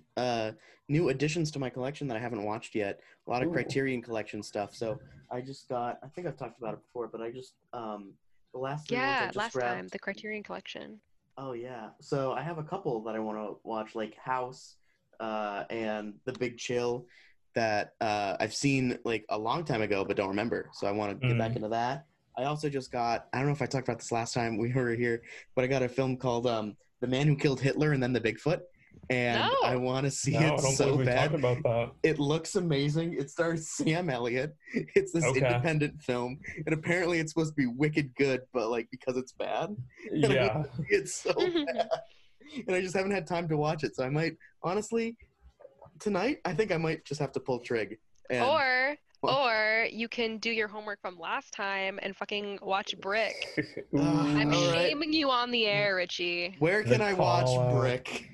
new additions to my collection that I haven't watched yet. A lot of Criterion Collection stuff. So I just got, I think I've talked about it before, but I just, the last thing I just grabbed, the Criterion Collection. Oh, yeah. So I have a couple that I want to watch, like House and The Big Chill, that I've seen like a long time ago, but don't remember. So I want to get back into that. I also just got, I don't know if I talked about this last time we were here, but I got a film called The Man Who Killed Hitler and Then the Bigfoot. And I want to see it so bad. About that. It looks amazing. It stars Sam Elliott. It's this independent film. And apparently it's supposed to be wicked good, but like because it's bad. And I want to see it so bad. And I just haven't had time to watch it. So I might, honestly, tonight, I think I might just have to pull trig. And... Or you can do your homework from last time and fucking watch Brick. I'm shaming you on the air, Richie. Where can I watch Brick?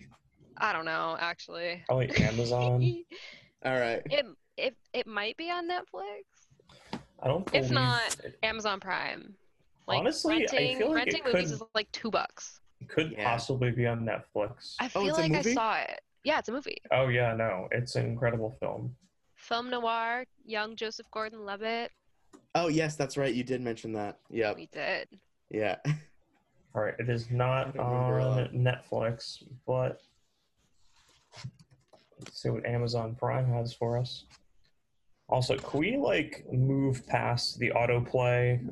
I don't know, actually. Probably Amazon. All right. It might be on Netflix. I don't think. If not, Amazon Prime. Like, honestly, I feel like renting movies is like $2. It could possibly be on Netflix. I feel like I saw it. Yeah, it's a movie. Oh yeah, no, it's an incredible film. Film noir, young Joseph Gordon-Levitt. Oh yes, that's right. You did mention that. Yeah, we did. Yeah. All right. It is not on Netflix, but let's see what Amazon Prime has for us. Also, can we like move past the autoplay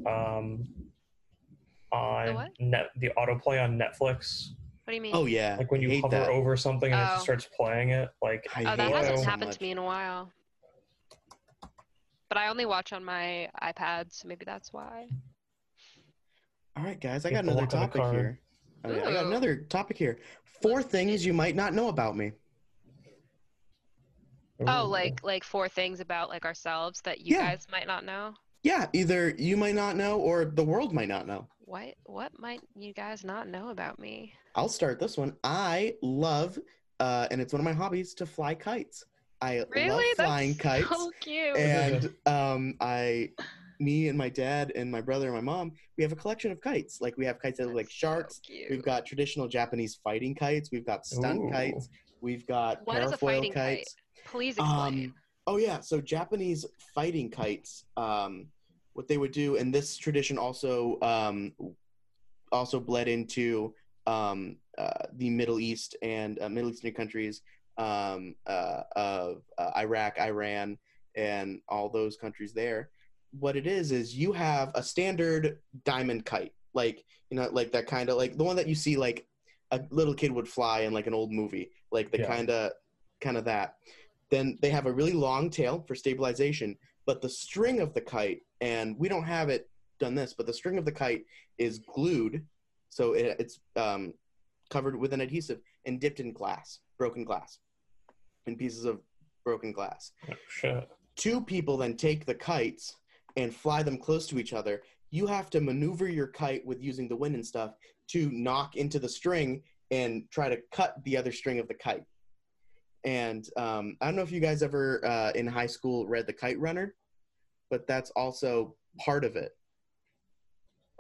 the autoplay on Netflix? What do you mean? Oh yeah, like when you hover over something and it just starts playing it. Like that hasn't happened to me in a while. But I only watch on my iPad, so maybe that's why. All right, guys, I got another topic here. I got another topic here. 4 things you might not know about me. Oh, like 4 things about like ourselves that you guys might not know? Yeah, either you might not know or the world might not know. What might you guys not know about me? I'll start this one. I love, and it's one of my hobbies, to fly kites. I love flying kites. So cute. And me and my dad and my brother and my mom, we have a collection of kites. Like we have kites that look like sharks. So we've got traditional Japanese fighting kites. We've got stunt kites. We've got parafoil kites. Kite? Please explain. Oh yeah, so Japanese fighting kites, what they would do, and this tradition also bled into the Middle East and Middle Eastern countries of Iraq, Iran, and all those countries there. What it is you have a standard diamond kite, like, you know, like that kind of, like the one that you see like a little kid would fly in like an old movie, like the kind of that. Then they have a really long tail for stabilization, but the string of the kite, and we don't have it done this, but the string of the kite is glued, so it's covered with an adhesive and dipped in glass, broken glass. Oh, shit. 2 people then take the kites and fly them close to each other. You have to maneuver your kite with using the wind and stuff to knock into the string and try to cut the other string of the kite. And I don't know if you guys ever in high school read The Kite Runner, but that's also part of it.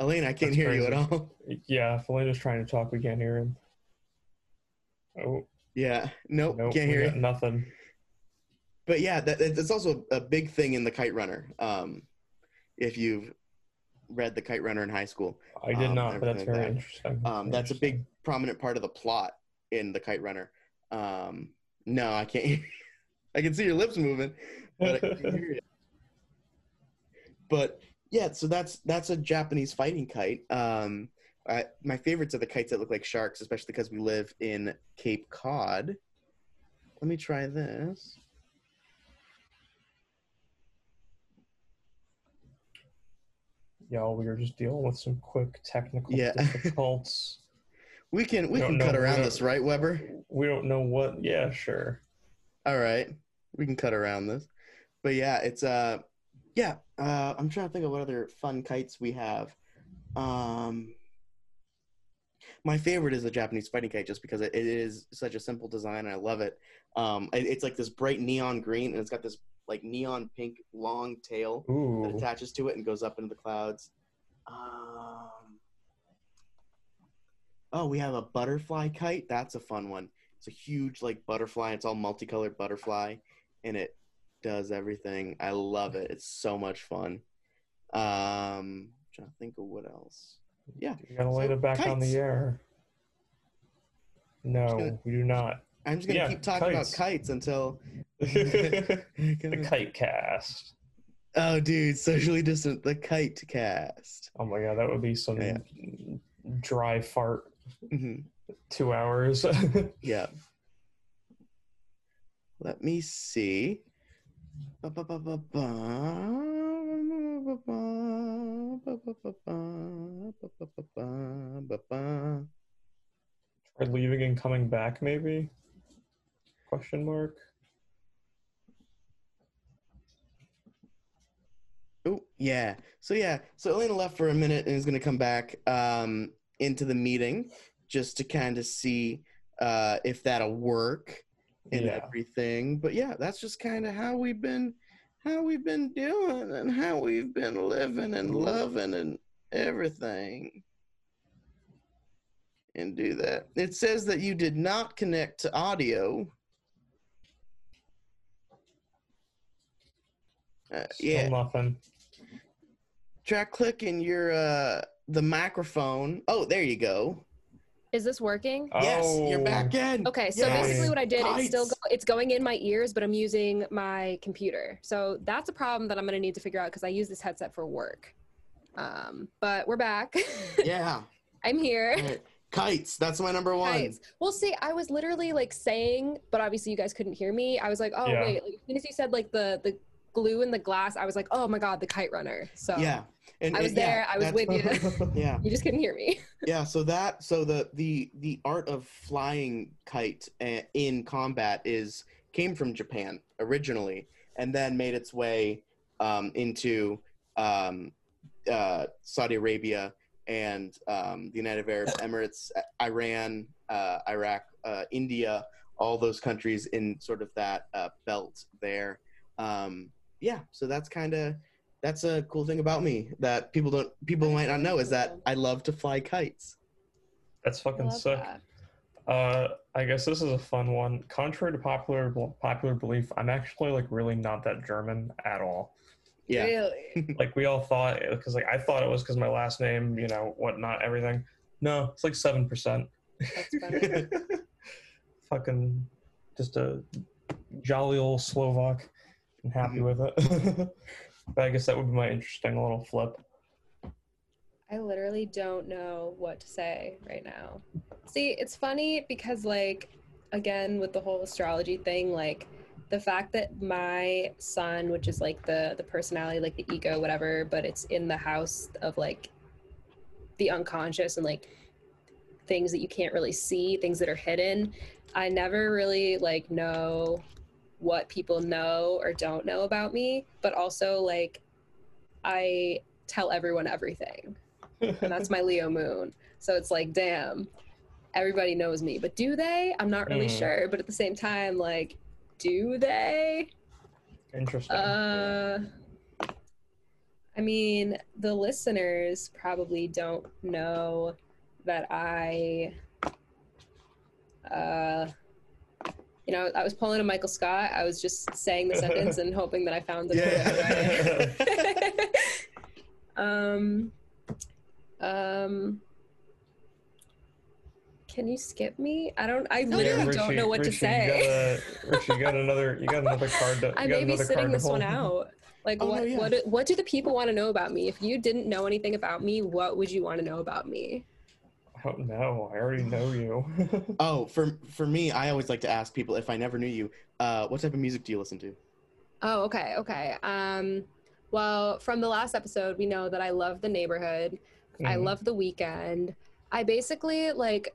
Elena, I can't hear you at all. Yeah, if Elena's trying to talk, we can't hear him. Oh. Yeah, nope can't hear you. Nothing. But yeah, it's also a big thing in The Kite Runner. If you've read The Kite Runner in high school. I did not, but that's very interesting. That's a big prominent part of the plot in The Kite Runner. No, I can't. I can see your lips moving, but I can't hear you. But yeah, so that's a Japanese fighting kite. My favorites are the kites that look like sharks, especially because we live in Cape Cod. Let me try this. Y'all, we are just dealing with some quick technical difficulties. We can cut around this, right, Weber? We don't know what. Yeah, sure. All right, we can cut around this, but yeah, it's I'm trying to think of what other fun kites we have. My favorite is the Japanese fighting kite, just because it is such a simple design. I love it. It's like this bright neon green, and it's got this like neon pink long tail that attaches to it and goes up into the clouds. We have a butterfly kite. That's a fun one. It's a huge, like, butterfly. It's all multicolored butterfly, and it does everything. I love it. It's so much fun. I'm trying to think of what else. Yeah. You got to light it back on the air. No, we do not. I'm just going to keep talking about kites until... the kite cast. Oh, dude, socially distant. The kite cast. Oh, my God, that would be some dry fart. Mm-hmm. 2 hours. Yeah. Let me see. Try leaving and coming back, maybe? Question mark. Yeah. So Elena left for a minute and is going to come back into the meeting just to kind of see if that'll work and everything. But yeah, that's just kind of how we've been doing and how we've been living and loving and everything. And do that. It says that you did not connect to audio. Nothing. Try clicking your the microphone. Oh, there you go. Is this working? Yes, you're back in. Okay, so basically what I did, it's going in my ears, but I'm using my computer. So that's a problem that I'm going to need to figure out because I use this headset for work. But we're back. Yeah. I'm here. Right. Kites, that's my number one. Kites. Well, see, I was literally like saying, but obviously you guys couldn't hear me. I was like, wait, like, as soon as you said like the glue in the glass, I was like, oh my God, the Kite Runner. So yeah, and I was there. I was with you. Yeah, you just couldn't hear me. Yeah, so the art of flying kite in combat came from Japan originally, and then made its way into Saudi Arabia and the United Arab Emirates, Iran, Iraq, India, all those countries in sort of that belt there. So that's a cool thing about me that people might not know is that I love to fly kites. That's fucking sick. That. I guess this is a fun one. Contrary to popular belief, I'm actually like really not that German at all. Yeah. Really? Like we all thought, because like I thought it was because my last name, you know, whatnot, everything. No, it's like 7%. That's funny. Fucking just a jolly old Slovak. I'm happy with it. But I guess that would be my interesting little flip. I literally don't know what to say right now. See, it's funny because, like, again, with the whole astrology thing, like, the fact that my sun, which is, like, the personality, like, the ego, whatever, but it's in the house of, like, the unconscious and, like, things that you can't really see, things that are hidden. I never really, like, know what people know or don't know about me, but also like I tell everyone everything, and that's my Leo moon. So it's like, damn, everybody knows me, but do they? I'm not really sure, but at the same time, like, do they? Interesting. I mean, the listeners probably don't know that I you know, I was pulling a Michael Scott. I was just saying the sentence and hoping that I found the right. Can you skip me? I don't know what to say. You got another card. I may be sitting this one out. Like, what do the people want to know about me? If you didn't know anything about me, what would you want to know about me? I don't know. I already know you. For me, I always like to ask people if I never knew you, what type of music do you listen to? Oh, okay. Well, from the last episode, we know that I love The Neighborhood. Mm-hmm. I love The Weeknd. I basically like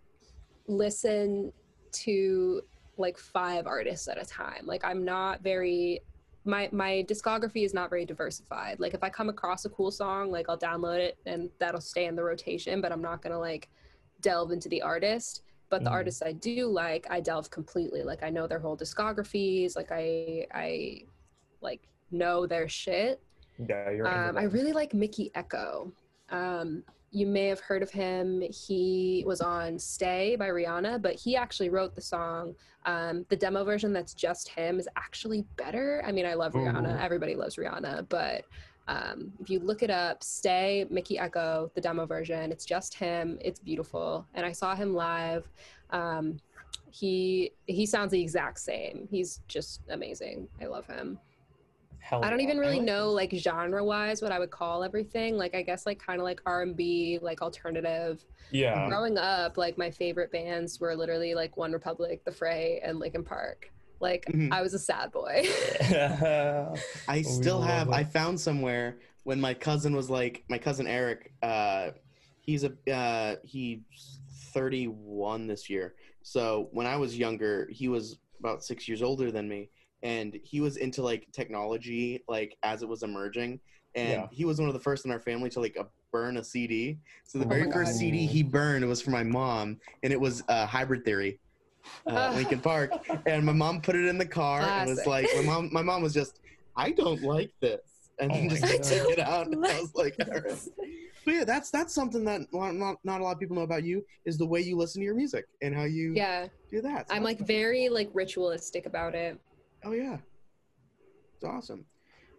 listen to like 5 artists at a time. Like I'm not very, my discography is not very diversified. Like if I come across a cool song, like I'll download it and that'll stay in the rotation, but I'm not gonna like delve into the artist, but the artists I do like, I delve completely. Like I know their whole discographies. Like I like know their shit. Yeah, you're I really like Mickey Echo. You may have heard of him. He was on Stay by Rihanna, but he actually wrote the song. The demo version that's just him is actually better. I mean, I love Rihanna. Everybody loves Rihanna, but if you look it up, Stay, Mickey Echo, the demo version, it's just him, it's beautiful. And I saw him live. He sounds the exact same. He's just amazing. I love him. I don't even really know like genre-wise what I would call everything. Like I guess like kind of like R&B, like alternative. Yeah. Growing up, like my favorite bands were literally like One Republic, The Fray, and Linkin Park. Like I was a sad boy. I found somewhere when my cousin Eric, he's 31 this year. So when I was younger, he was about 6 years older than me, and he was into like technology, like as it was emerging. And he was one of the first in our family to like burn a CD. So the very first CD he burned was for my mom, and it was Hybrid Theory, Linkin Park. And my mom put it in the car and was like, my mom was just, I don't like this. And then just took it out. And I was like, all right. But yeah, that's something that not a lot of people know about you, is the way you listen to your music and how you do that. So I'm like very like ritualistic about it. Oh yeah, it's awesome.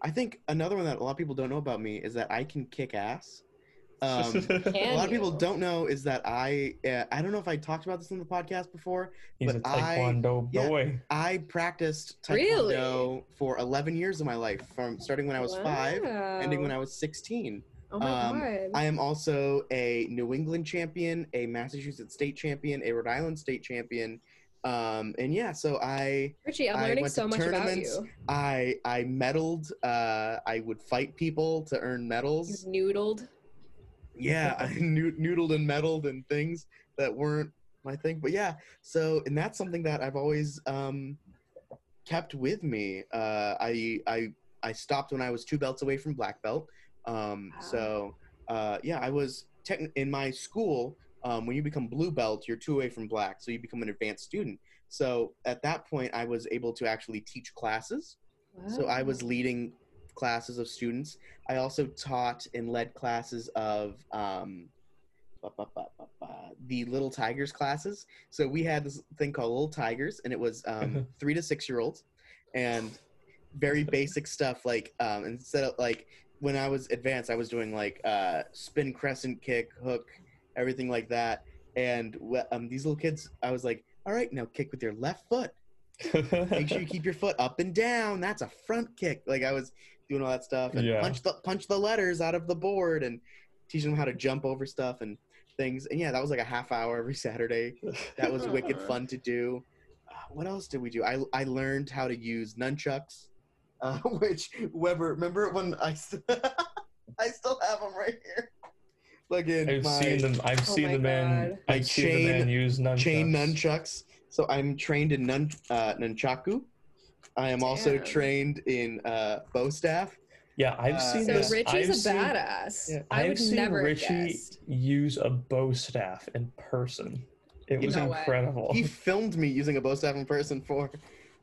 I think another one that a lot of people don't know about me is that I can kick ass. A lot of people don't know is that I don't know if I talked about this in the podcast before, he's but a Taekwondo boy. I practiced Taekwondo for 11 years of my life, from starting when I was 5, ending when I was 16. Oh my God. I am also a New England champion, a Massachusetts state champion, a Rhode Island state champion. And yeah, so Richie, I'm learning so much about you. I medaled, I would fight people to earn medals. You noodled. Yeah, I noodled and meddled in things that weren't my thing. But yeah, so, and that's something that I've always kept with me. I stopped when I was 2 belts away from black belt. So, yeah, I was in my school. When you become blue belt, you're 2 away from black, so you become an advanced student. So at that point, I was able to actually teach classes. Wow. So I was leading classes of students. I also taught and led classes of the Little Tigers classes. So we had this thing called Little Tigers, and it was 3 to 6-year-olds, and very basic stuff like instead of like when I was advanced, I was doing like spin, crescent kick, hook, everything like that. And these little kids, I was like, all right, now kick with your left foot. Make sure you keep your foot up and down. That's a front kick. Like I was doing all that stuff, and punch the letters out of the board, and teaching them how to jump over stuff and things. And yeah, that was like a half hour every Saturday. That was wicked fun to do. What else did we do? I learned how to use nunchucks, which Weber, remember when I still have them right here. Like in I've seen the man use nunchucks. Chain nunchucks. So I'm trained in nunchaku. I am also trained in bow staff. Yeah, I've seen this. So Richie's a badass. Yeah. I've seen Richie use a bow staff in person. It was incredible. He filmed me using a bow staff in person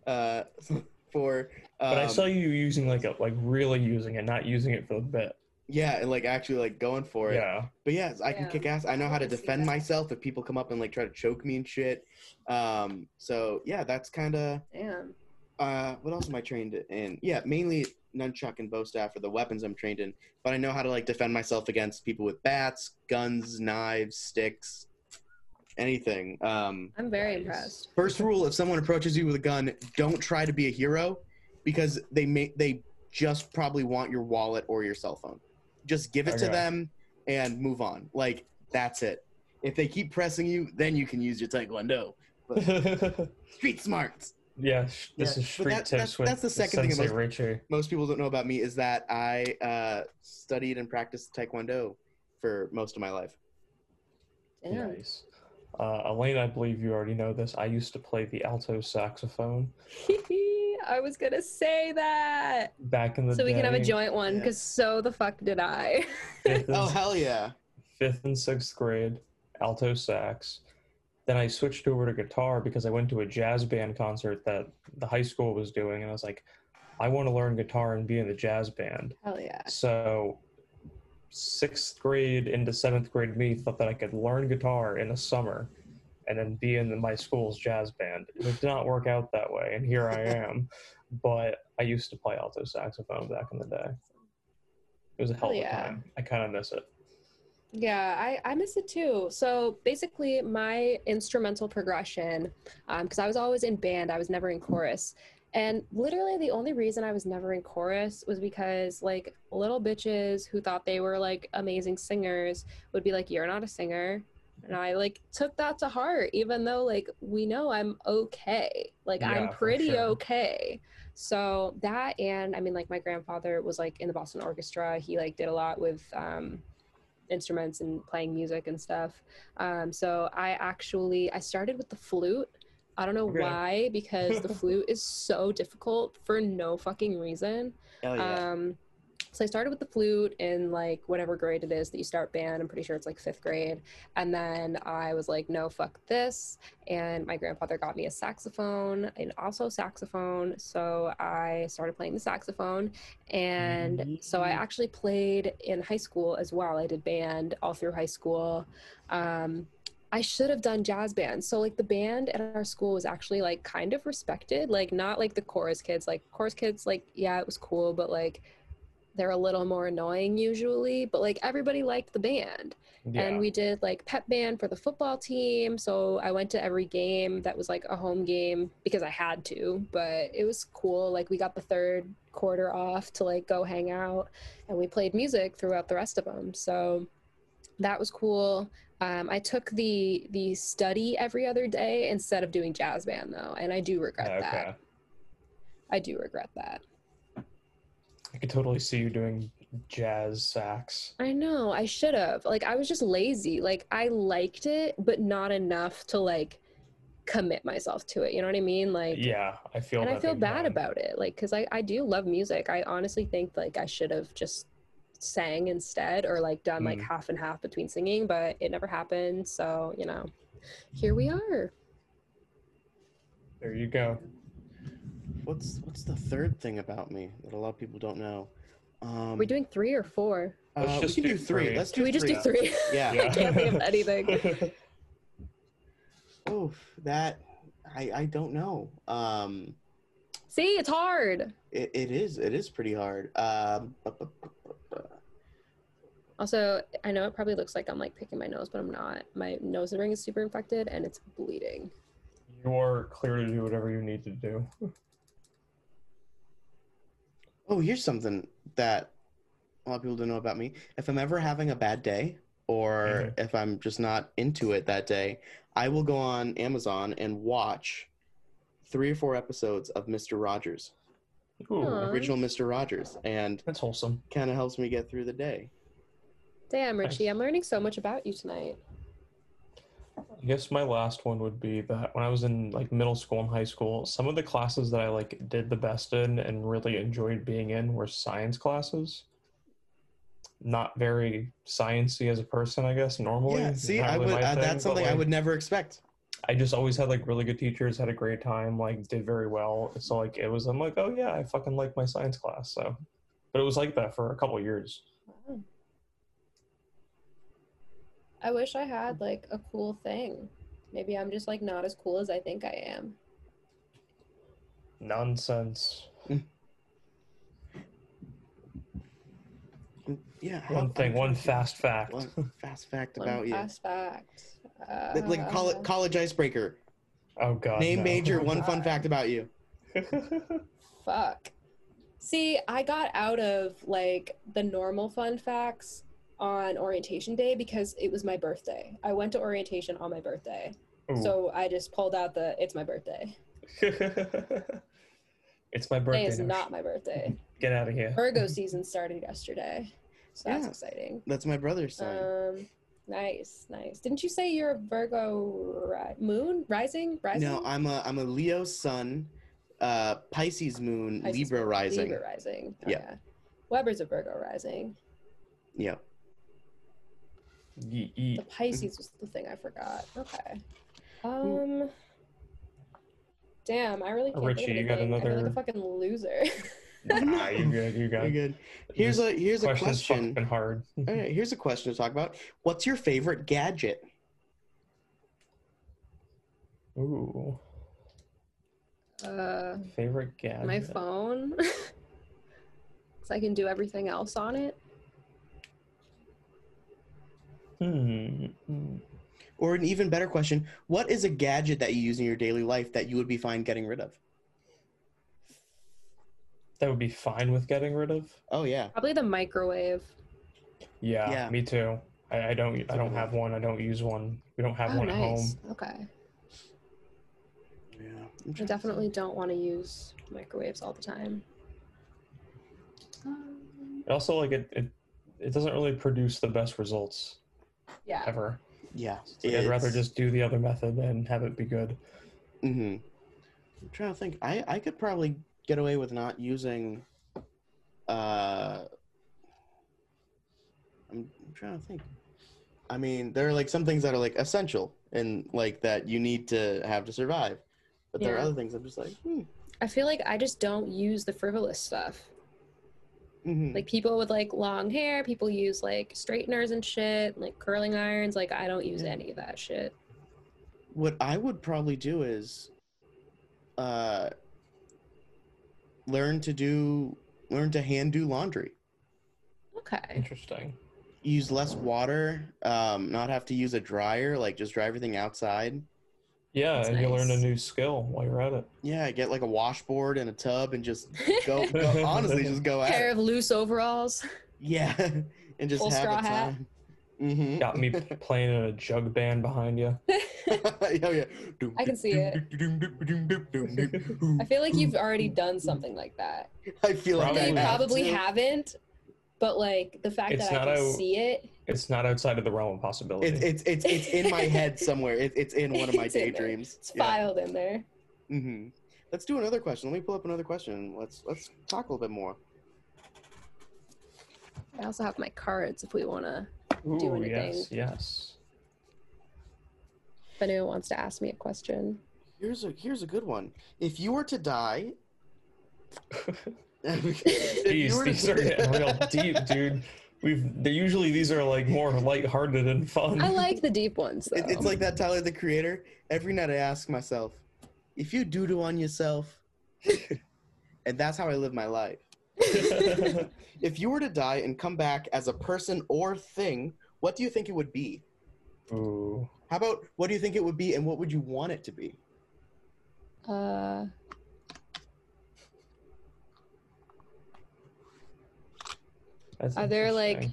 but I saw you using really using it, not using it for the bit. Yeah, and like actually like going for it. Yeah. But yes, I can kick ass. I know how to defend myself if people come up and like try to choke me and shit. So yeah, that's kind of. Damn. What else am I trained in? Yeah, mainly nunchuck and bow staff are the weapons I'm trained in. But I know how to like defend myself against people with bats, guns, knives, sticks, anything. I'm very impressed. First rule: if someone approaches you with a gun, don't try to be a hero, because they just probably want your wallet or your cell phone. Just give it to them and move on. Like, that's it. If they keep pressing you, then you can use your Taekwondo. But street smarts. Yeah, this is street tips. That's the second thing that most people don't know about me, is that I studied and practiced Taekwondo for most of my life. Yeah. Nice. Elena, I believe you already know this. I used to play the alto saxophone. I was gonna say that back in the day. We can have a joint one, because so the fuck did I. Oh hell yeah. 5th and 6th grade, alto sax. Then I switched over to guitar because I went to a jazz band concert that the high school was doing, and I was like, I want to learn guitar and be in the jazz band. Hell yeah. So 6th grade into 7th grade me thought that I could learn guitar in a summer and then be in my school's jazz band. It did not work out that way, and here I am. But I used to play alto saxophone back in the day. It was a hell of a time. I kind of miss it. Yeah, I miss it too. So basically, my instrumental progression, because I was always in band, I was never in chorus. And literally the only reason I was never in chorus was because like little bitches who thought they were like amazing singers would be like, you're not a singer. And I like took that to heart, even though like we know I'm okay. Like I'm pretty okay. So that, and I mean like my grandfather was like in the Boston Orchestra. He like did a lot with instruments and playing music and stuff. So I started with the flute. I don't know why, because the flute is so difficult for no fucking reason. So I started with the flute in like whatever grade it is that you start band. I'm pretty sure it's like 5th grade. And then I was like, no, fuck this. And my grandfather got me a saxophone and also saxophone. So I started playing the saxophone. And so I actually played in high school as well. I did band all through high school. I should have done jazz band. So like the band at our school was actually like kind of respected, like not like the chorus kids, like chorus kids, like, yeah, it was cool, but like they're a little more annoying usually, but like everybody liked the band. Yeah. And we did like pep band for the football team. So I went to every game that was like a home game because I had to, but it was cool. Like we got the 3rd quarter off to like go hang out, and we played music throughout the rest of them. So that was cool. I took the study every other day instead of doing jazz band though. And I do regret that. I do regret that. I could totally see you doing jazz sax. I know, I should have. Like I was just lazy. Like I liked it, but not enough to like commit myself to it. You know what I mean? Like, yeah, I feel and I feel bad about it. Like, cause I do love music. I honestly think like I should have just sang instead, or like done like half and half between singing, but it never happened. So, you know, here we are. There you go. What's the third thing about me that a lot of people don't know? We're doing 3 or 4. Let's do 3. Let's do 3. Can we just do 3? Yeah. I can't think of anything. Oh, that I don't know. See, it's hard. It is pretty hard. Also, I know it probably looks like I'm like picking my nose, but I'm not. My nose ring is super infected and it's bleeding. You are clear to do whatever you need to do. Oh, here's something that a lot of people don't know about me. If I'm ever having a bad day, or if I'm just not into it that day, I will go on Amazon and watch 3 or 4 episodes of Mr. Rogers. Ooh. Original Mr. Rogers. And that's wholesome. Kind of helps me get through the day. Damn, Richie, I'm learning so much about you tonight. I guess my last one would be that when I was in like middle school and high school, some of the classes that I like did the best in and really enjoyed being in were science classes. Not very sciencey as a person, I guess, normally. Yeah, see, I would, that's something I would never expect. I just always had like really good teachers, had a great time, like did very well. So like it was, I'm like, oh yeah, I fucking like my science class. So, but it was like that for a couple of years. Wow. I wish I had like a cool thing. Maybe I'm just like not as cool as I think I am. Nonsense. Yeah. One fast fact about you. Like college icebreaker. Oh God. Name, major, one fun fact about you. Fuck. See, I got out of like the normal fun facts on orientation day because it was my birthday. I went to orientation on my birthday. Ooh. So I just pulled out the it's my birthday. It's my birthday. Today is not my birthday. Get out of here. Virgo season started yesterday. So that's exciting. That's my brother's sign. Nice. Didn't you say you're a Virgo moon? Rising? No, I'm a Leo sun, Pisces moon, Libra rising. Oh, yeah. Weber's a Virgo rising. Yeah. The Pisces was the thing I forgot. Okay. Damn, I really can't. Richie, you got another? I'm like a fucking loser. Nah, you're good. You're good. Here's a question. Been hard. All right, here's a question to talk about. What's your favorite gadget? Ooh. Favorite gadget. My phone. Because I can do everything else on it. Or an even better question, what is a gadget that you use in your daily life that you would be fine getting rid of? That would be fine with getting rid of? Oh, yeah. Probably the microwave. Yeah, me too. I don't have one. I don't use one. We don't have one at home. Okay. Yeah. I definitely don't want to use microwaves all the time. Also, like, it doesn't really produce the best results. Yeah. Ever. Yeah. So I'd rather just do the other method and have it be good. Mm-hmm. I'm trying to think. I could probably get away with not using trying to think. I mean, there are like some things that are like essential and like that you need to have to survive. But there are other things I'm just like, I feel like I just don't use the frivolous stuff. Mm-hmm. Like people with like long hair, people use like straighteners and shit, like curling irons. Like I don't use any of that shit. What I would probably do is learn to hand do laundry. Okay. Interesting. Use less water, not have to use a dryer, like just dry everything outside. Yeah, that's and nice. You learn a new skill while you're at it. Yeah, get like a washboard and a tub and just go honestly, just go out. Pair of loose overalls. Yeah, and just full have straw a hat. Time. Mm-hmm. Got me playing in a jug band behind you. Oh, yeah. I can see it. I feel like you've already done something like that. I feel like you probably haven't, but like the fact that I can see it. It's not outside of the realm of possibility. It's in my head somewhere. It's in one of my daydreams. It's filed in there. Mm-hmm. Let's do another question. Let me pull up another question. Let's talk a little bit more. I also have my cards if we want to. Ooh, yes. If anyone wants to ask me a question. Here's a good one. If you were to die... these are getting real deep, dude. These are like more lighthearted and fun. I like the deep ones, though. It's like that Tyler, the Creator. Every night I ask myself, if you doo-doo on yourself... and that's how I live my life. If you were to die and come back as a person or thing, what do you think it would be? Ooh. How about what do you think it would be and what would you want it to be? Are there like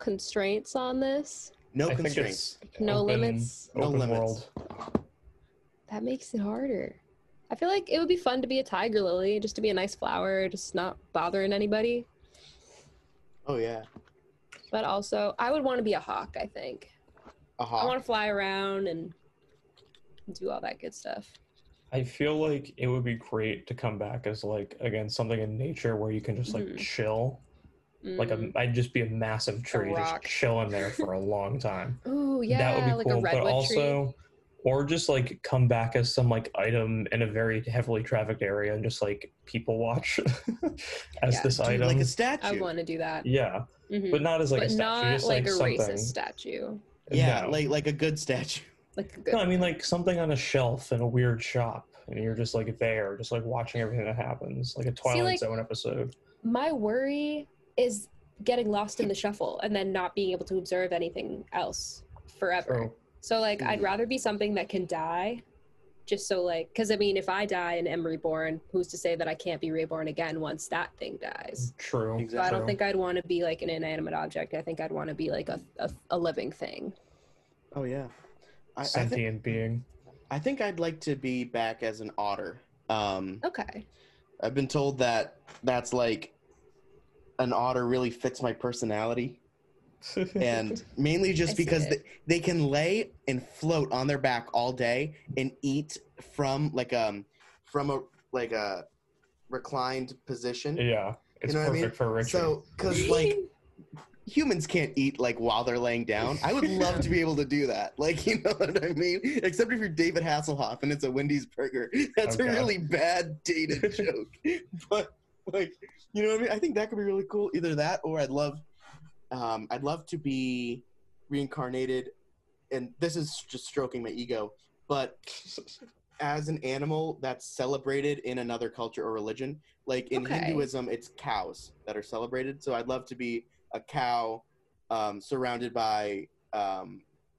constraints on this? No constraints. No limits. No limits. That makes it harder. I feel like it would be fun to be a tiger lily, just to be a nice flower, just not bothering anybody. Oh, yeah. But also, I would want to be a hawk, I think. A hawk? I want to fly around and do all that good stuff. I feel like it would be great to come back as, like, again, something in nature where you can just, like, chill. Mm. I'd just be a massive tree, just chilling there for a long time. Ooh, yeah, that would be cool, a redwood but also... tree. Or just, like, come back as some, like, item in a very heavily trafficked area and just, like, people watch as this item. Like a statue. I want to do that. Yeah. Mm-hmm. But not as, like, a statue. Not just, like a something. Racist statue. Yeah, no. like a good statue. Like a good no, I mean, like, something on a shelf in a weird shop. And you're just, like, there, just, like, watching everything that happens. Like a Twilight Zone episode. My worry is getting lost in the shuffle and then not being able to observe anything else forever. True. So, like, I'd rather be something that can die, just so, like, because, I mean, if I die and am reborn, who's to say that I can't be reborn again once that thing dies? True. So exactly. I don't think I'd want to be, like, an inanimate object. I think I'd want to be, like, a living thing. Oh, yeah. Sentient being. I think I'd like to be back as an otter. Okay. I've been told that's, like, an otter really fits my personality. And mainly just because they can lay and float on their back all day and eat from a reclined position. Yeah, it's perfect for Richie. So, because like humans can't eat like while they're laying down. I would love to be able to do that. Like, you know what I mean? Except if you're David Hasselhoff and it's a Wendy's burger. That's a really bad dated joke. But like, you know what I mean? I think that could be really cool. Either that or I'd love to be reincarnated, and this is just stroking my ego, but as an animal that's celebrated in another culture or religion. Like in Hinduism, it's cows that are celebrated. So I'd love to be a cow surrounded by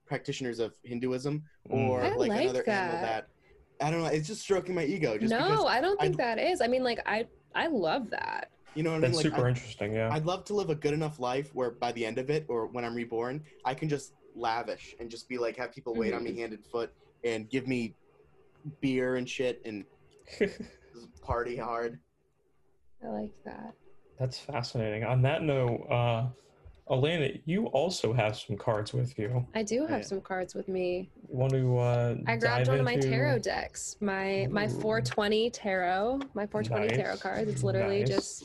practitioners of Hinduism or like another animal that, I don't know, it's just stroking my ego. Just no, I don't think that is. I mean, like, I love that. You know what I mean? That's like, super interesting, yeah. I'd love to live a good enough life where by the end of it, or when I'm reborn, I can just lavish and just be like, have people wait on me hand and foot and give me beer and shit and party hard. I like that. That's fascinating. On that note, Elena, you also have some cards with you. I do have some cards with me. You want to I grabbed one of my tarot decks, my 420 tarot, my 420 tarot cards. It's literally just...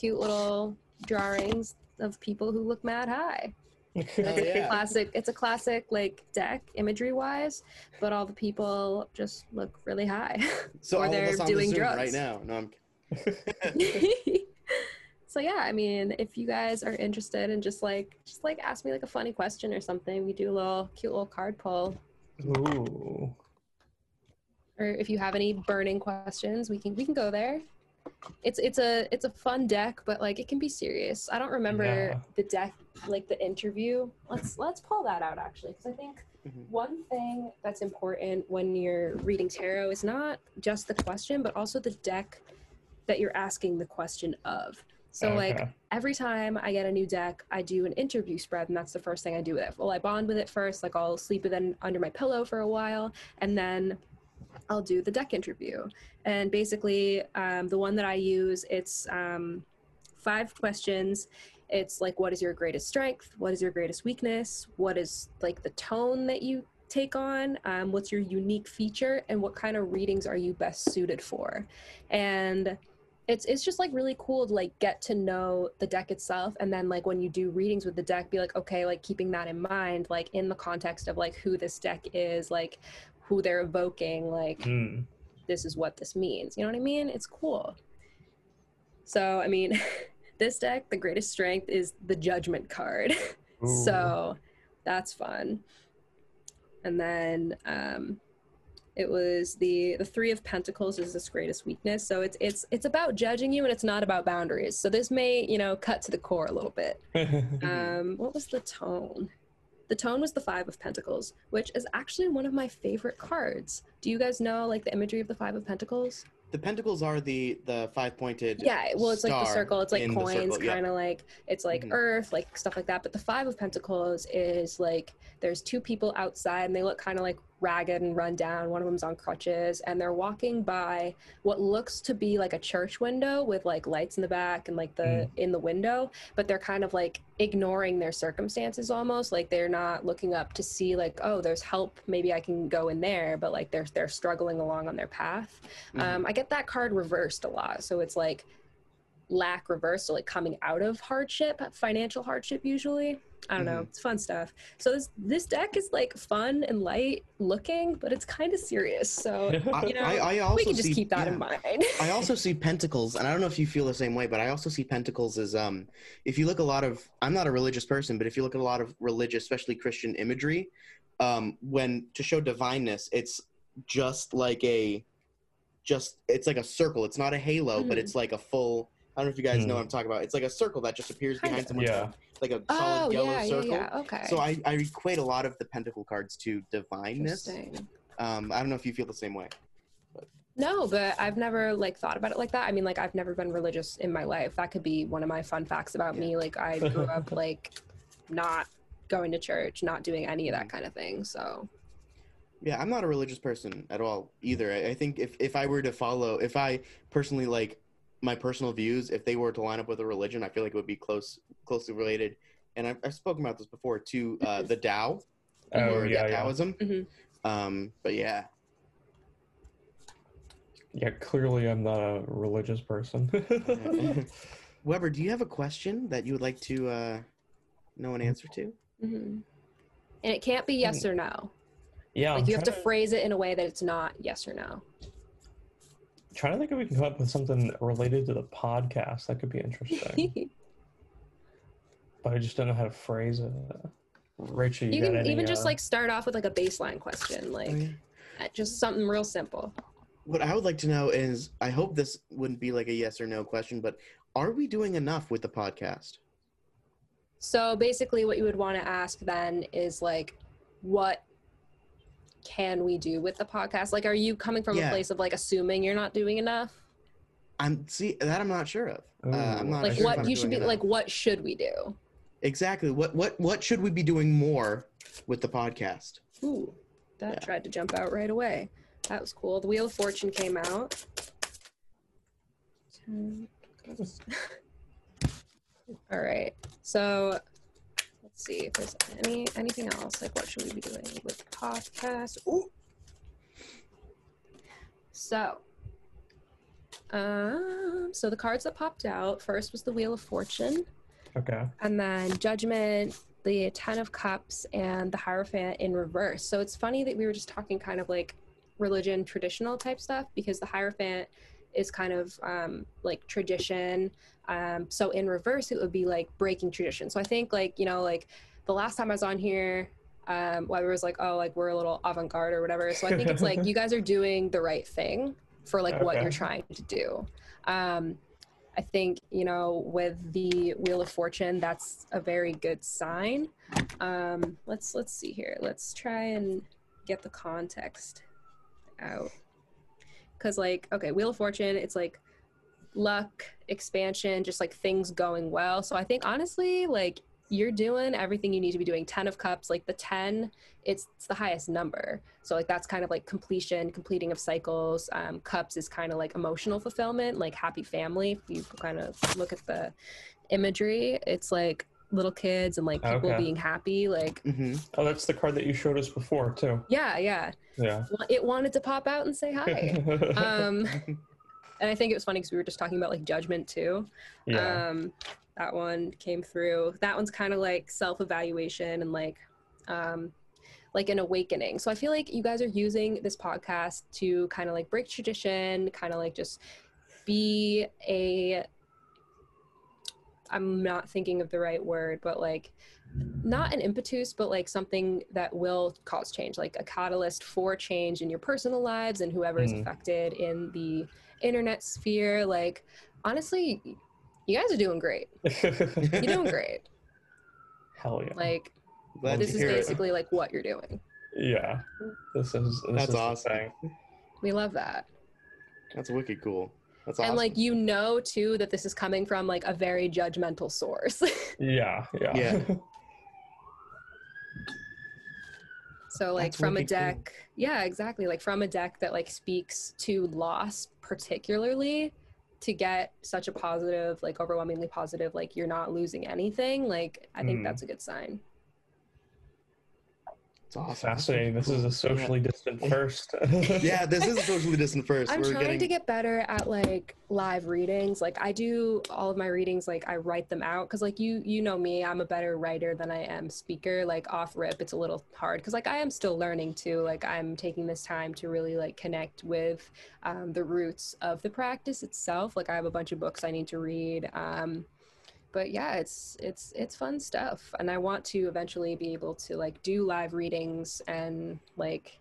cute little drawings of people who look mad high. Yeah. Classic. It's a classic, like, deck imagery-wise, but all the people just look really high. So or all they're of us on doing the Zoom drugs right now. No, I'm So yeah, I mean, if you guys are interested in just like ask me like a funny question or something, we do a little cute little card pull. Ooh. Or if you have any burning questions, we can go there. It's a fun deck, but like it can be serious. I don't remember the deck, like the interview. Let's pull that out actually, because I think one thing that's important when you're reading tarot is not just the question, but also the deck that you're asking the question of. So like every time I get a new deck, I do an interview spread, and that's the first thing I do with it. Well, I bond with it first, like I'll sleep with it under my pillow for a while, and then I'll do the deck interview. And basically the one that I use, it's 5 questions. It's like, what is your greatest strength? What is your greatest weakness? What is like the tone that you take on? What's your unique feature? And what kind of readings are you best suited for? And it's just like really cool to like get to know the deck itself, and then like when you do readings with the deck, be like, okay, like keeping that in mind, like in the context of like who this deck is, like who they're evoking, like this is what this means, you know what I mean? It's cool. So I mean, this deck, the greatest strength is the Judgment card. So that's fun. And then it was the 3 of Pentacles is this greatest weakness. So it's about judging you, and it's not about boundaries. So this may, you know, cut to the core a little bit. What was the tone? The tone was the 5 of Pentacles, which is actually one of my favorite cards. Do you guys know like the imagery of the 5 of Pentacles? The pentacles are the 5-pointed yeah, well, it's like the circle. It's like coins, kind of like, it's like earth, like stuff like that. But the 5 of Pentacles is like, there's 2 people outside, and they look kind of like ragged and run down. One of them's on crutches, and they're walking by what looks to be like a church window with like lights in the back and like the in the window. But they're kind of like ignoring their circumstances almost. Like they're not looking up to see like, oh, there's help. Maybe I can go in there. But like they're struggling along on their path. I get that card reversed a lot. So it's like lack reversed, so like coming out of hardship, financial hardship usually. I don't know. It's fun stuff. So this deck is like fun and light looking, but it's kind of serious. So you know, I also we can just keep that in mind. I also see pentacles, and I don't know if you feel the same way, but I also see pentacles as if you look a lot of, I'm not a religious person, but if you look at a lot of religious, especially Christian imagery, when to show divineness, it's it's like a circle. It's not a halo, but it's like a full. I don't know if you guys know what I'm talking about. It's like a circle that just appears behind someone. Yeah. Like a solid yellow circle. Yeah, okay. So I equate a lot of the pentacle cards to divineness. I don't know if you feel the same way. But. No, but I've never like thought about it like that. I mean, like I've never been religious in my life. That could be one of my fun facts about me. Like I grew up like not going to church, not doing any of that kind of thing. So. Yeah, I'm not a religious person at all either. I think if I were to follow, if I personally like, my personal views, if they were to line up with a religion, I feel like it would be closely related. And I've spoken about this before to the Tao, Taoism. But yeah. Yeah, clearly I'm not a religious person. Weber, do you have a question that you would like to know an answer to? And it can't be yes or no. Yeah. Like you have to phrase it in a way that it's not yes or no. Trying to think if we can come up with something related to the podcast that could be interesting, but I just don't know how to phrase it. Richie, you can even just like start off with like a baseline question, like just something real simple. What I would like to know is, I hope this wouldn't be like a yes or no question, but are we doing enough with the podcast? So basically, what you would want to ask then is like, what can we do with the podcast? Like, are you coming from a place of like assuming you're not doing enough? I'm not sure of. I'm not like sure what you should be enough. Like, what should we do? Exactly. What should we be doing more with the podcast? Ooh, that tried to jump out right away. That was cool. The Wheel of Fortune came out. All right. So. Let's see if there's anything else. Like, what should we be doing with the podcast? Ooh. So, so the cards that popped out first was the Wheel of Fortune. Okay. And then Judgment, the Ten of Cups and the Hierophant in reverse. So it's funny that we were just talking kind of like religion, traditional type stuff, because the Hierophant is kind of like tradition. So in reverse, it would be like breaking tradition. So I think like, you know, like the last time I was on here, Weber was like, oh, like we're a little avant-garde or whatever. So I think it's like, you guys are doing the right thing for like what you're trying to do. I think, you know, with the Wheel of Fortune, that's a very good sign. Let's see here. Let's try and get the context out. Cause like, okay, Wheel of Fortune, it's like luck, expansion, just like things going well. So I think honestly, like you're doing everything you need to be doing. Ten of Cups, like the 10, it's the highest number. So like that's kind of like completion, completing of cycles. Cups is kind of like emotional fulfillment, like happy family. If you kind of look at the imagery, it's like little kids and like people being happy, like oh, that's the card that you showed us before too. Yeah It wanted to pop out and say hi. And I think it was funny because we were just talking about like judgment too. That one came through. That one's kind of like self-evaluation and like an awakening. So I feel like you guys are using this podcast to kind of like break tradition, kind of like just be a, I'm not thinking of the right word, but like not an impetus, but like something that will cause change, like a catalyst for change in your personal lives and whoever is affected in the internet sphere. Like, honestly, you guys are doing great. You're doing great. Hell yeah. Like, this is basically like what you're doing. Yeah. That's awesome. We love that. That's wicked cool. That's awesome. And like, you know, too, that this is coming from like a very judgmental source. Yeah. So like that's from a deck. Cool. Yeah, exactly. Like from a deck that like speaks to loss particularly, to get such a positive, like overwhelmingly positive, like you're not losing anything. Like, I think that's a good sign. It's awesome. Fascinating. This is a socially distant first. Yeah, this is a socially distant first. I'm trying to get better at like live readings. Like I do all of my readings, like I write them out. Cause like you know me, I'm a better writer than I am speaker. Like off rip, it's a little hard. Cause like I am still learning too. Like I'm taking this time to really like connect with the roots of the practice itself. Like I have a bunch of books I need to read. But yeah, it's fun stuff. And I want to eventually be able to like do live readings and like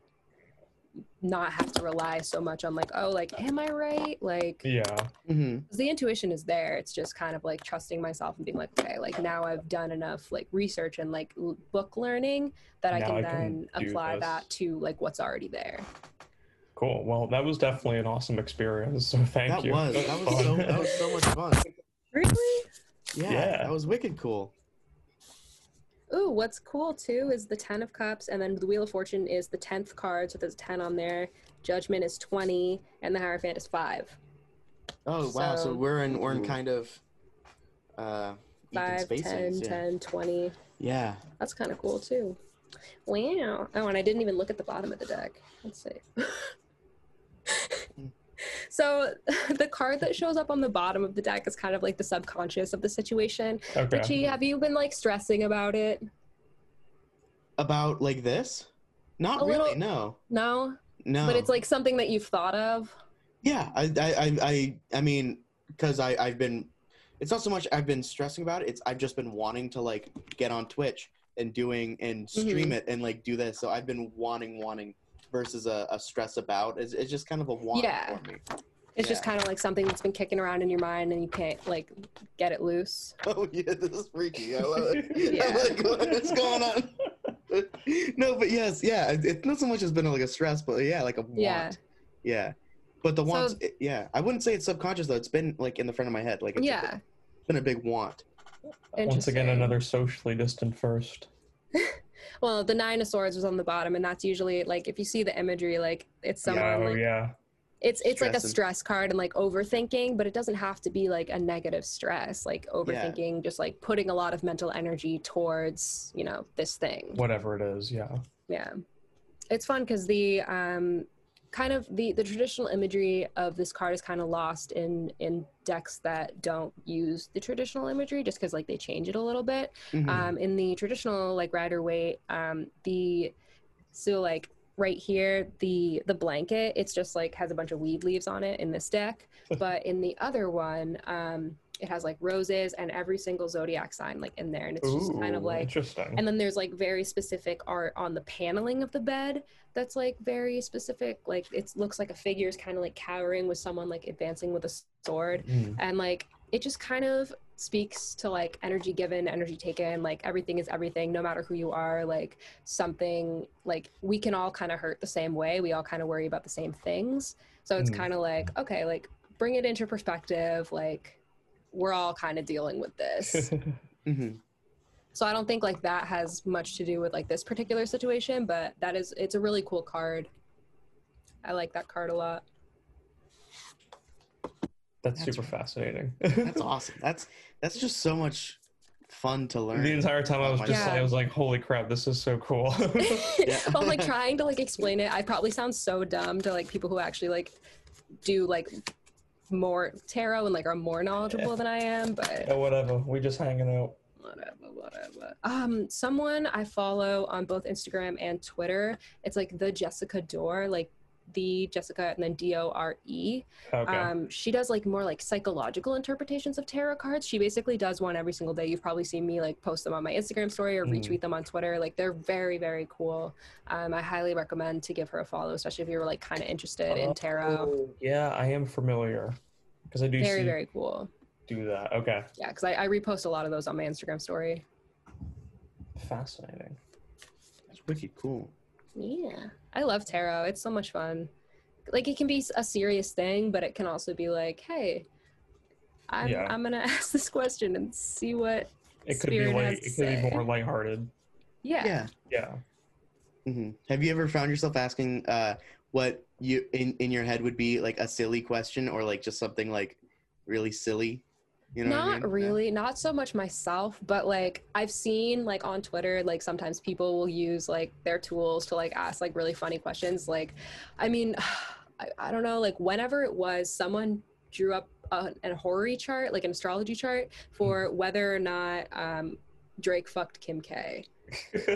not have to rely so much on like, oh, like, am I right? Like, the intuition is there. It's just kind of like trusting myself and being like, okay, like now I've done enough like research and like book learning that I can then apply that to like what's already there. Cool. Well, that was definitely an awesome experience. So thank you. That was so much fun. Really? Yeah, that was wicked cool. Ooh, what's cool too is the 10 of Cups, and then the Wheel of Fortune is the 10th card, so there's a 10 on there. Judgment is 20, and the Hierophant is 5. Oh, wow, so we're in kind of... 5, 10, 10, 20. Yeah. That's kind of cool too. Wow. Oh, and I didn't even look at the bottom of the deck. Let's see. So the card that shows up on the bottom of the deck is kind of like the subconscious of the situation. Okay. Richie, have you been like stressing about it? About like this? Not really, no. No. But it's like something that you've thought of? Yeah, I mean, because I've been, it's not so much I've been stressing about it, it's I've just been wanting to like get on Twitch and stream it and like do this. So I've been wanting. Versus a stress about. It's just kind of a want for me. It's just kind of like something that's been kicking around in your mind and you can't like get it loose. Oh yeah, this is freaky. I love it. Yeah. I'm like, what's going on? No, but yes, yeah. It's not so much as been like a stress, but yeah, like a want. Yeah. But the wants, I wouldn't say it's subconscious though. It's been like in the front of my head. Like it's been a big want. Once again, another socially distant first. Well, the 9 of Swords was on the bottom, and that's usually like if you see the imagery, like it's someone it's stress, like a stress card and like overthinking, but it doesn't have to be like a negative stress, like overthinking, just like putting a lot of mental energy towards, you know, this thing. Whatever it is, yeah. Yeah. It's fun because the kind of the traditional imagery of this card is kind of lost in decks that don't use the traditional imagery, just because like they change it a little bit. Mm-hmm. In the traditional like Rider Waite, right here, the blanket, it's just like has a bunch of weed leaves on it in this deck. But in the other one, it has like roses and every single zodiac sign like in there, and it's just kind of like interesting. And then there's like very specific art on the paneling of the bed that's like very specific. Like it looks like a figure is kind of like cowering with someone like advancing with a sword, and like it just kind of speaks to like energy given, energy taken, like everything is everything, no matter who you are, like something, like we can all kind of hurt the same way, we all kind of worry about the same things. So it's kind of like, okay, like bring it into perspective, like we're all kind of dealing with this. So I don't think like that has much to do with like this particular situation, but that is, it's a really cool card. I like that card a lot. That's super fascinating. That's awesome. That's just so much fun to learn. The entire time I was just like, I was like, holy crap, this is so cool. I'm like trying to like explain it. I probably sound so dumb to like people who actually like do like more tarot and like are more knowledgeable than I am, but whatever. We're just hanging out. Whatever. Someone I follow on both Instagram and Twitter, it's like the Jessica Dore, like the Jessica and then Dore. Okay. She does like more like psychological interpretations of tarot cards. She basically does one every single day. You've probably seen me like post them on my Instagram story or retweet them on Twitter. Like they're very, very cool. I highly recommend to give her a follow, especially if you're like kind of interested in tarot. Yeah, I am familiar because I do very, very cool. Do that. Okay. Yeah, because I repost a lot of those on my Instagram story. Fascinating. That's wicked cool. Yeah, I love tarot. It's so much fun. Like it can be a serious thing, but it can also be like, hey, I'm gonna ask this question and see what it could be like. It could be more lighthearted. Yeah. Mm-hmm. Have you ever found yourself asking what you in your head would be like a silly question, or like just something like really silly? You know not really, not so much myself, but like I've seen like on Twitter, like sometimes people will use like their tools to like ask like really funny questions. Like, I mean, I don't know, like whenever it was, someone drew up an horary chart, like an astrology chart for whether or not Drake fucked Kim K.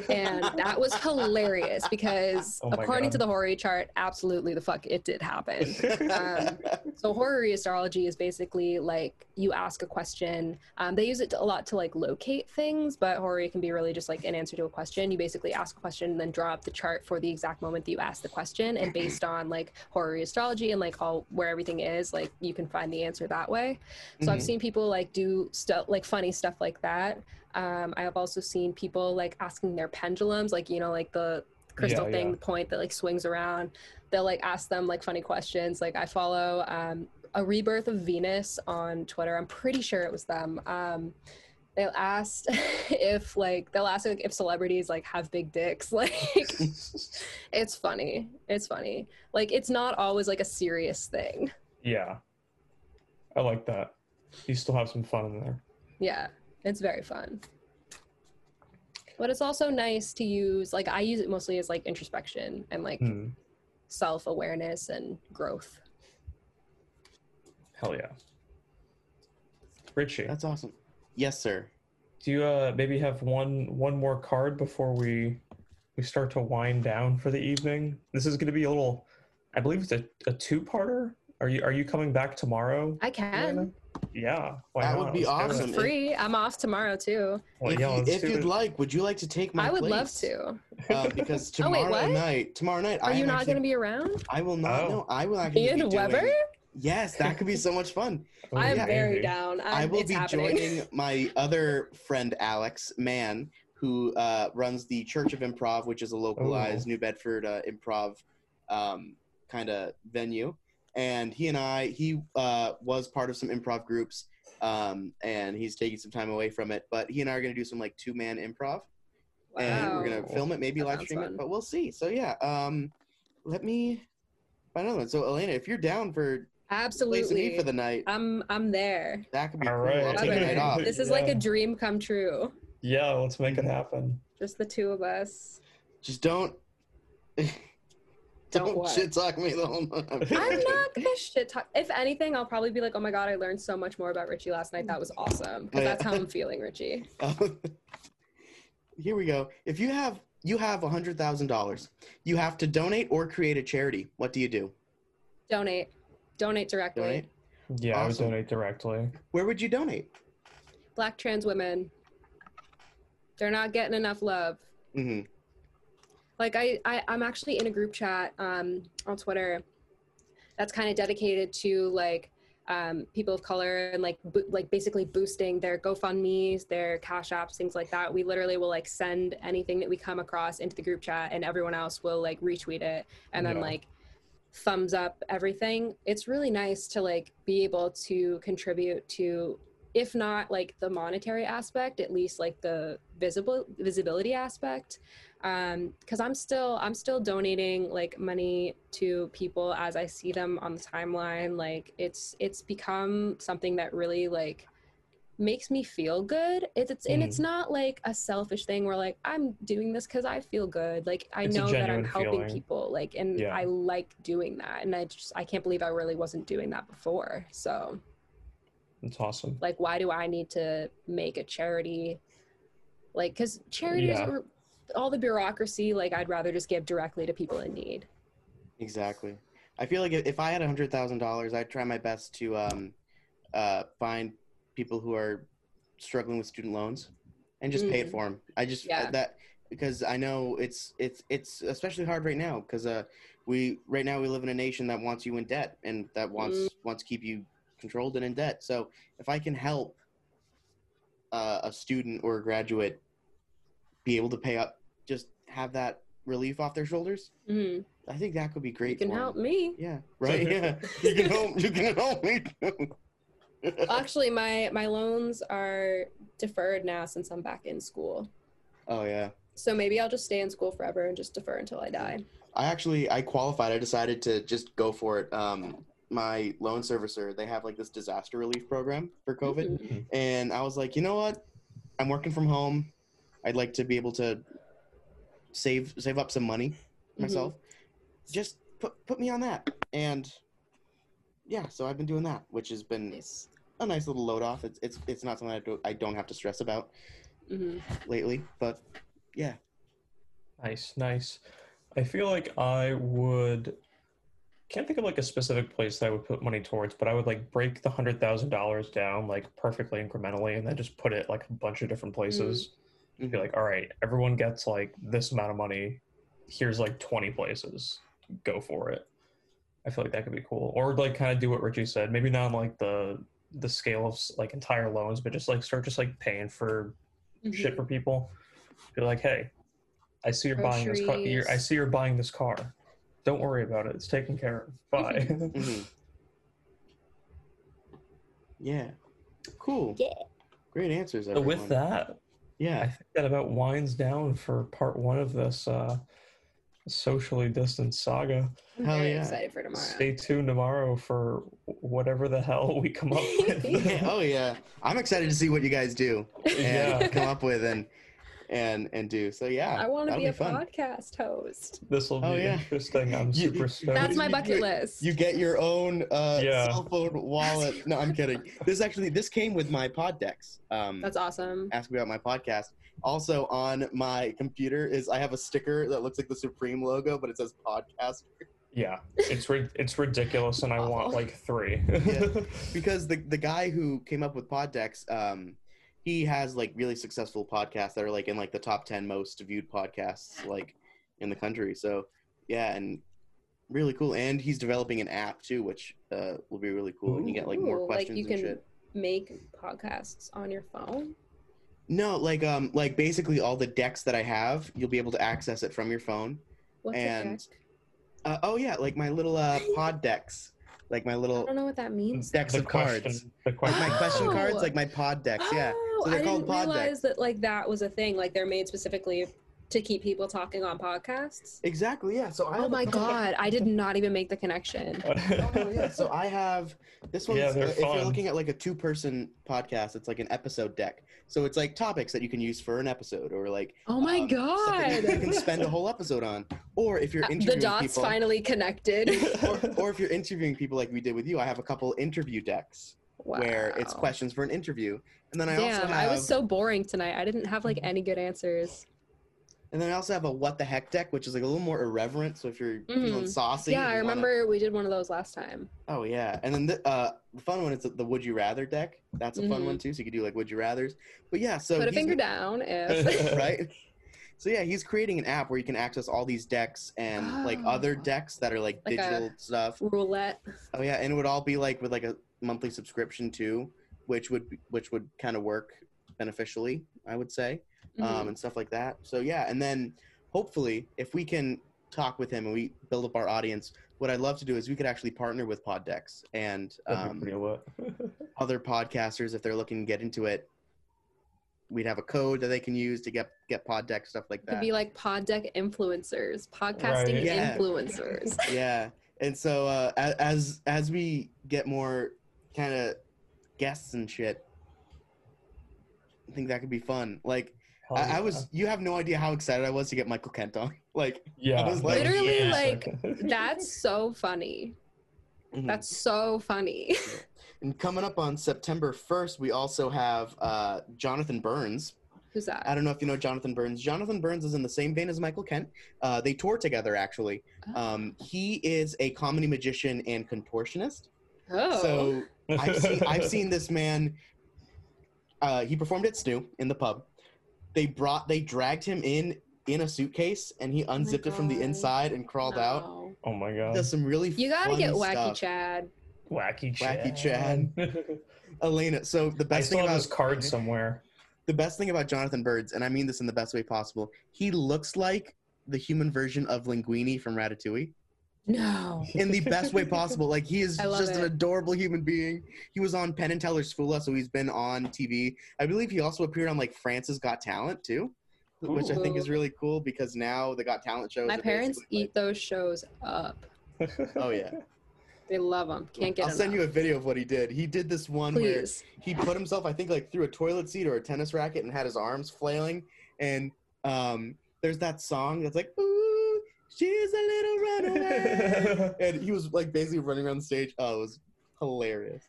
And that was hilarious because according to the horary chart, absolutely the fuck it did happen. So horary astrology is basically like you ask a question. They use it a lot to like locate things, but horary can be really just like an answer to a question. You basically ask a question and then draw up the chart for the exact moment that you ask the question, and based on like horary astrology and like all where everything is, like you can find the answer that way. So I've seen people like do stuff like funny stuff like that. I have also seen people like asking their pendulums, like, you know, like the crystal thing, the point that like swings around. They'll like ask them like funny questions. Like I follow a Rebirth of Venus on Twitter. I'm pretty sure it was them. They'll ask if like if celebrities like have big dicks. Like it's funny. It's funny. Like it's not always like a serious thing. Yeah, I like that. You still have some fun in there. Yeah. It's very fun. But it's also nice to use, like I use it mostly as like introspection and like self-awareness and growth. Hell yeah. Richie. That's awesome. Yes, sir. Do you maybe have one more card before we start to wind down for the evening? This is going to be a little, I believe it's a two-parter. Are you coming back tomorrow? I can. Elena? Yeah, that would be awesome. I'm free. I'm off tomorrow too. Well, if you'd like, would you like to take my place? I would love to. Because tomorrow night. Are you not going to be around? I will not. No, I will actually. Ian Weber. Yes, that could be so much fun. I'm very down. I will be joining my other friend Alex Mann, who runs the Church of Improv, which is a localized New Bedford improv kind of venue. And he was part of some improv groups, and he's taking some time away from it. But he and I are going to do some, like, two-man improv. Wow. And we're going to film it, maybe live stream it, but we'll see. So, yeah, let me find another one. So, Elena, if you're down for placing me for the night. I'm there. That could be all cool. I'll take the night off. This is like a dream come true. Yeah, let's make it happen. Just the two of us. Just don't... Don't shit talk me the whole time. I'm not gonna shit talk. If anything, I'll probably be like, oh my God, I learned so much more about Richie last night. That was awesome. Because that's how I'm feeling, Richie. Here we go. If you have $100,000, you have to donate or create a charity. What do you do? Donate directly. Yeah, awesome. I would donate directly. Where would you donate? Black trans women. They're not getting enough love. Mm-hmm. Like, I'm actually in a group chat on Twitter that's kind of dedicated to, like, people of color and, like, basically boosting their GoFundMes, their Cash Apps, things like that. We literally will, like, send anything that we come across into the group chat, and everyone else will, like, retweet it and then, like, thumbs up everything. It's really nice to, like, be able to contribute to, if not, like, the monetary aspect, at least, like, the visibility aspect. Because I'm still donating, like, money to people as I see them on the timeline. Like, it's become something that really, like, makes me feel good. And it's not like a selfish thing where, like, I'm doing this because I feel good. Like, I know that I'm helping people. Like, and I like doing that. And I can't believe I really wasn't doing that before. So it's awesome. Like, why do I need to make a charity? Like, because charities are all the bureaucracy. Like, I'd rather just give directly to people in need. Exactly. I feel like if I had $100,000, I'd try my best to find people who are struggling with student loans and just pay it for them. Because I know it's especially hard right now because we live in a nation that wants you in debt and that wants to keep you controlled and in debt. So if I can help a student or a graduate be able to pay up, just have that relief off their shoulders. Mm-hmm. I think that could be great. You can help me. Yeah, right. Yeah, you can help me. Actually, my loans are deferred now since I'm back in school. Oh yeah. So maybe I'll just stay in school forever and just defer until I die. I qualified. I decided to just go for it. My loan servicer, they have like this disaster relief program for COVID, and I was like, you know what? I'm working from home. I'd like to be able to save up some money myself. Just put me on that. And yeah, so I've been doing that, which has been a nice little load off. It's not something I don't have to stress about lately, but yeah. Nice. I feel like can't think of like a specific place that I would put money towards, but I would like break the $100,000 down like perfectly incrementally and then just put it like a bunch of different places. You'd be like, all right, everyone gets like this amount of money. Here's like 20 places. Go for it. I feel like that could be cool. Or like kind of do what Richie said. Maybe not on like the scale of like entire loans, but just like start just like paying for shit for people. Be like, hey, I see you're buying this car. I see you're buying this car. Don't worry about it. It's taken care of. Bye. Yeah. Cool. Yeah. Great answers, everyone. So with that. Yeah, I think that about winds down for part one of this socially distanced saga. I'm very excited for tomorrow. Stay tuned tomorrow for whatever the hell we come up with. Oh yeah, I'm excited to see what you guys do and come up with and do. So yeah, I want to be a podcast host. This will be interesting. I'm super stoked. That's my bucket list. You get your own cell phone wallet. No, I'm kidding. This came with my Pod Decks. That's awesome. Ask me about my podcast. Also on my computer I have a sticker that looks like the Supreme logo, but it says podcaster. Yeah, it's ridiculous, and I want like 3. Because the guy who came up with Pod Decks, he has like really successful podcasts that are like in like the top 10 most viewed podcasts like in the country. So yeah, and really cool. And he's developing an app too, which will be really cool. And you get like more questions like and shit. You can make podcasts on your phone? No, like basically all the decks that I have, you'll be able to access it from your phone. What's a deck? Like my little pod decks. Like my little. I don't know what that means. Decks of cards. Like my question cards, like my pod decks. So they're called pod decks. I didn't realize that like that was a thing. Like they're made specifically to keep people talking on podcasts. Exactly, yeah. So I Oh my god, I did not even make the connection. So I have this one. If you're looking at like a two-person podcast, it's like an episode deck. So it's like topics that you can use for an episode, or like god, you can spend a whole episode on. Or if you're interviewing people, finally connected. or if you're interviewing people like we did with you, I have a couple interview decks. Wow. Where it's questions for an interview, and then I also have, I was so boring tonight. I didn't have like any good answers. And then I also have a what the heck deck, which is like a little more irreverent. So if you're feeling saucy, I remember we did one of those last time. Oh yeah, and then the fun one is the would you rather deck. That's a fun one too. So you could do like would you rather's. But yeah, so put a finger down if right. So yeah, he's creating an app where you can access all these decks and like other decks that are like digital stuff. Roulette. Oh yeah, and it would all be like with like a monthly subscription too, which would kind of work beneficially, I would say, and stuff like that. So yeah, and then hopefully if we can talk with him and we build up our audience, what I'd love to do is we could actually partner with Pod Decks and other podcasters if they're looking to get into it. We'd have a code that they can use to get Pod Deck, stuff like that. It'd be like Pod Deck influencers, podcasting influencers. Yeah, and so as we get more kind of guests and shit, I think that could be fun. Like, I was, you have no idea how excited I was to get Michael Kent on. Like, I was like, literally, like, that's so funny. Mm-hmm. That's so funny. And coming up on September 1st, we also have Jonathan Burns. Who's that? I don't know if you know Jonathan Burns. Jonathan Burns is in the same vein as Michael Kent. They tour together, actually. Oh. He is a comedy magician and contortionist. Oh. So I've seen this man. He performed at Snoo in the pub. They dragged him in a suitcase, and he unzipped it from the inside and crawled out. Oh my god! Does some really you gotta fun get wacky stuff. Chad. Wacky Chad. Elena. So the best thing about his card somewhere. The best thing about Jonathan Burns, and I mean this in the best way possible, he looks like the human version of Linguini from Ratatouille. No. In the best way possible. Like, he is just an adorable human being. He was on Penn and Teller's Fula, so he's been on TV. I believe he also appeared on like France's Got Talent too. Ooh. Which I think is really cool because now the Got Talent shows. My parents eat those shows up. Oh yeah. They love him. Can't get I'll send you a video of what he did. He did this one where he put himself, I think, like through a toilet seat or a tennis racket and had his arms flailing. And there's that song that's like, ooh, she's a little runaway. And he was like basically running around the stage. Oh, it was hilarious.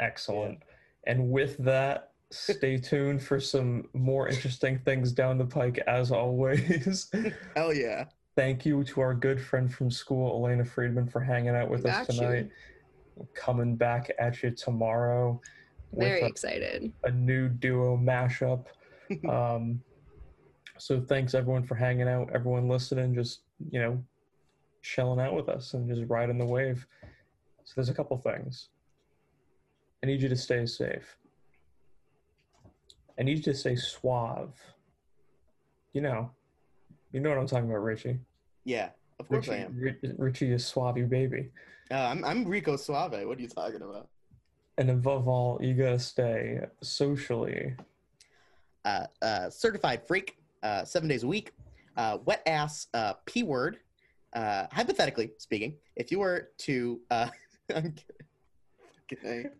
Excellent. Yeah. And with that, stay tuned for some more interesting things down the pike, as always. Hell yeah. Thank you to our good friend from school, Elena Friedman, for hanging out with us tonight. Coming back at you tomorrow. Very excited. A new duo mashup. So thanks, everyone, for hanging out. Everyone listening, just, chilling out with us and just riding the wave. So there's a couple things. I need you to stay safe. I need you to stay suave. You know what I'm talking about, Richie. Yeah, of course Richie, I am. Richie is suave, baby. I'm Rico Suave. What are you talking about? And above all, you gotta stay socially. Certified freak, 7 days a week, wet ass, P-word. Hypothetically speaking, if you were to... I'm kidding.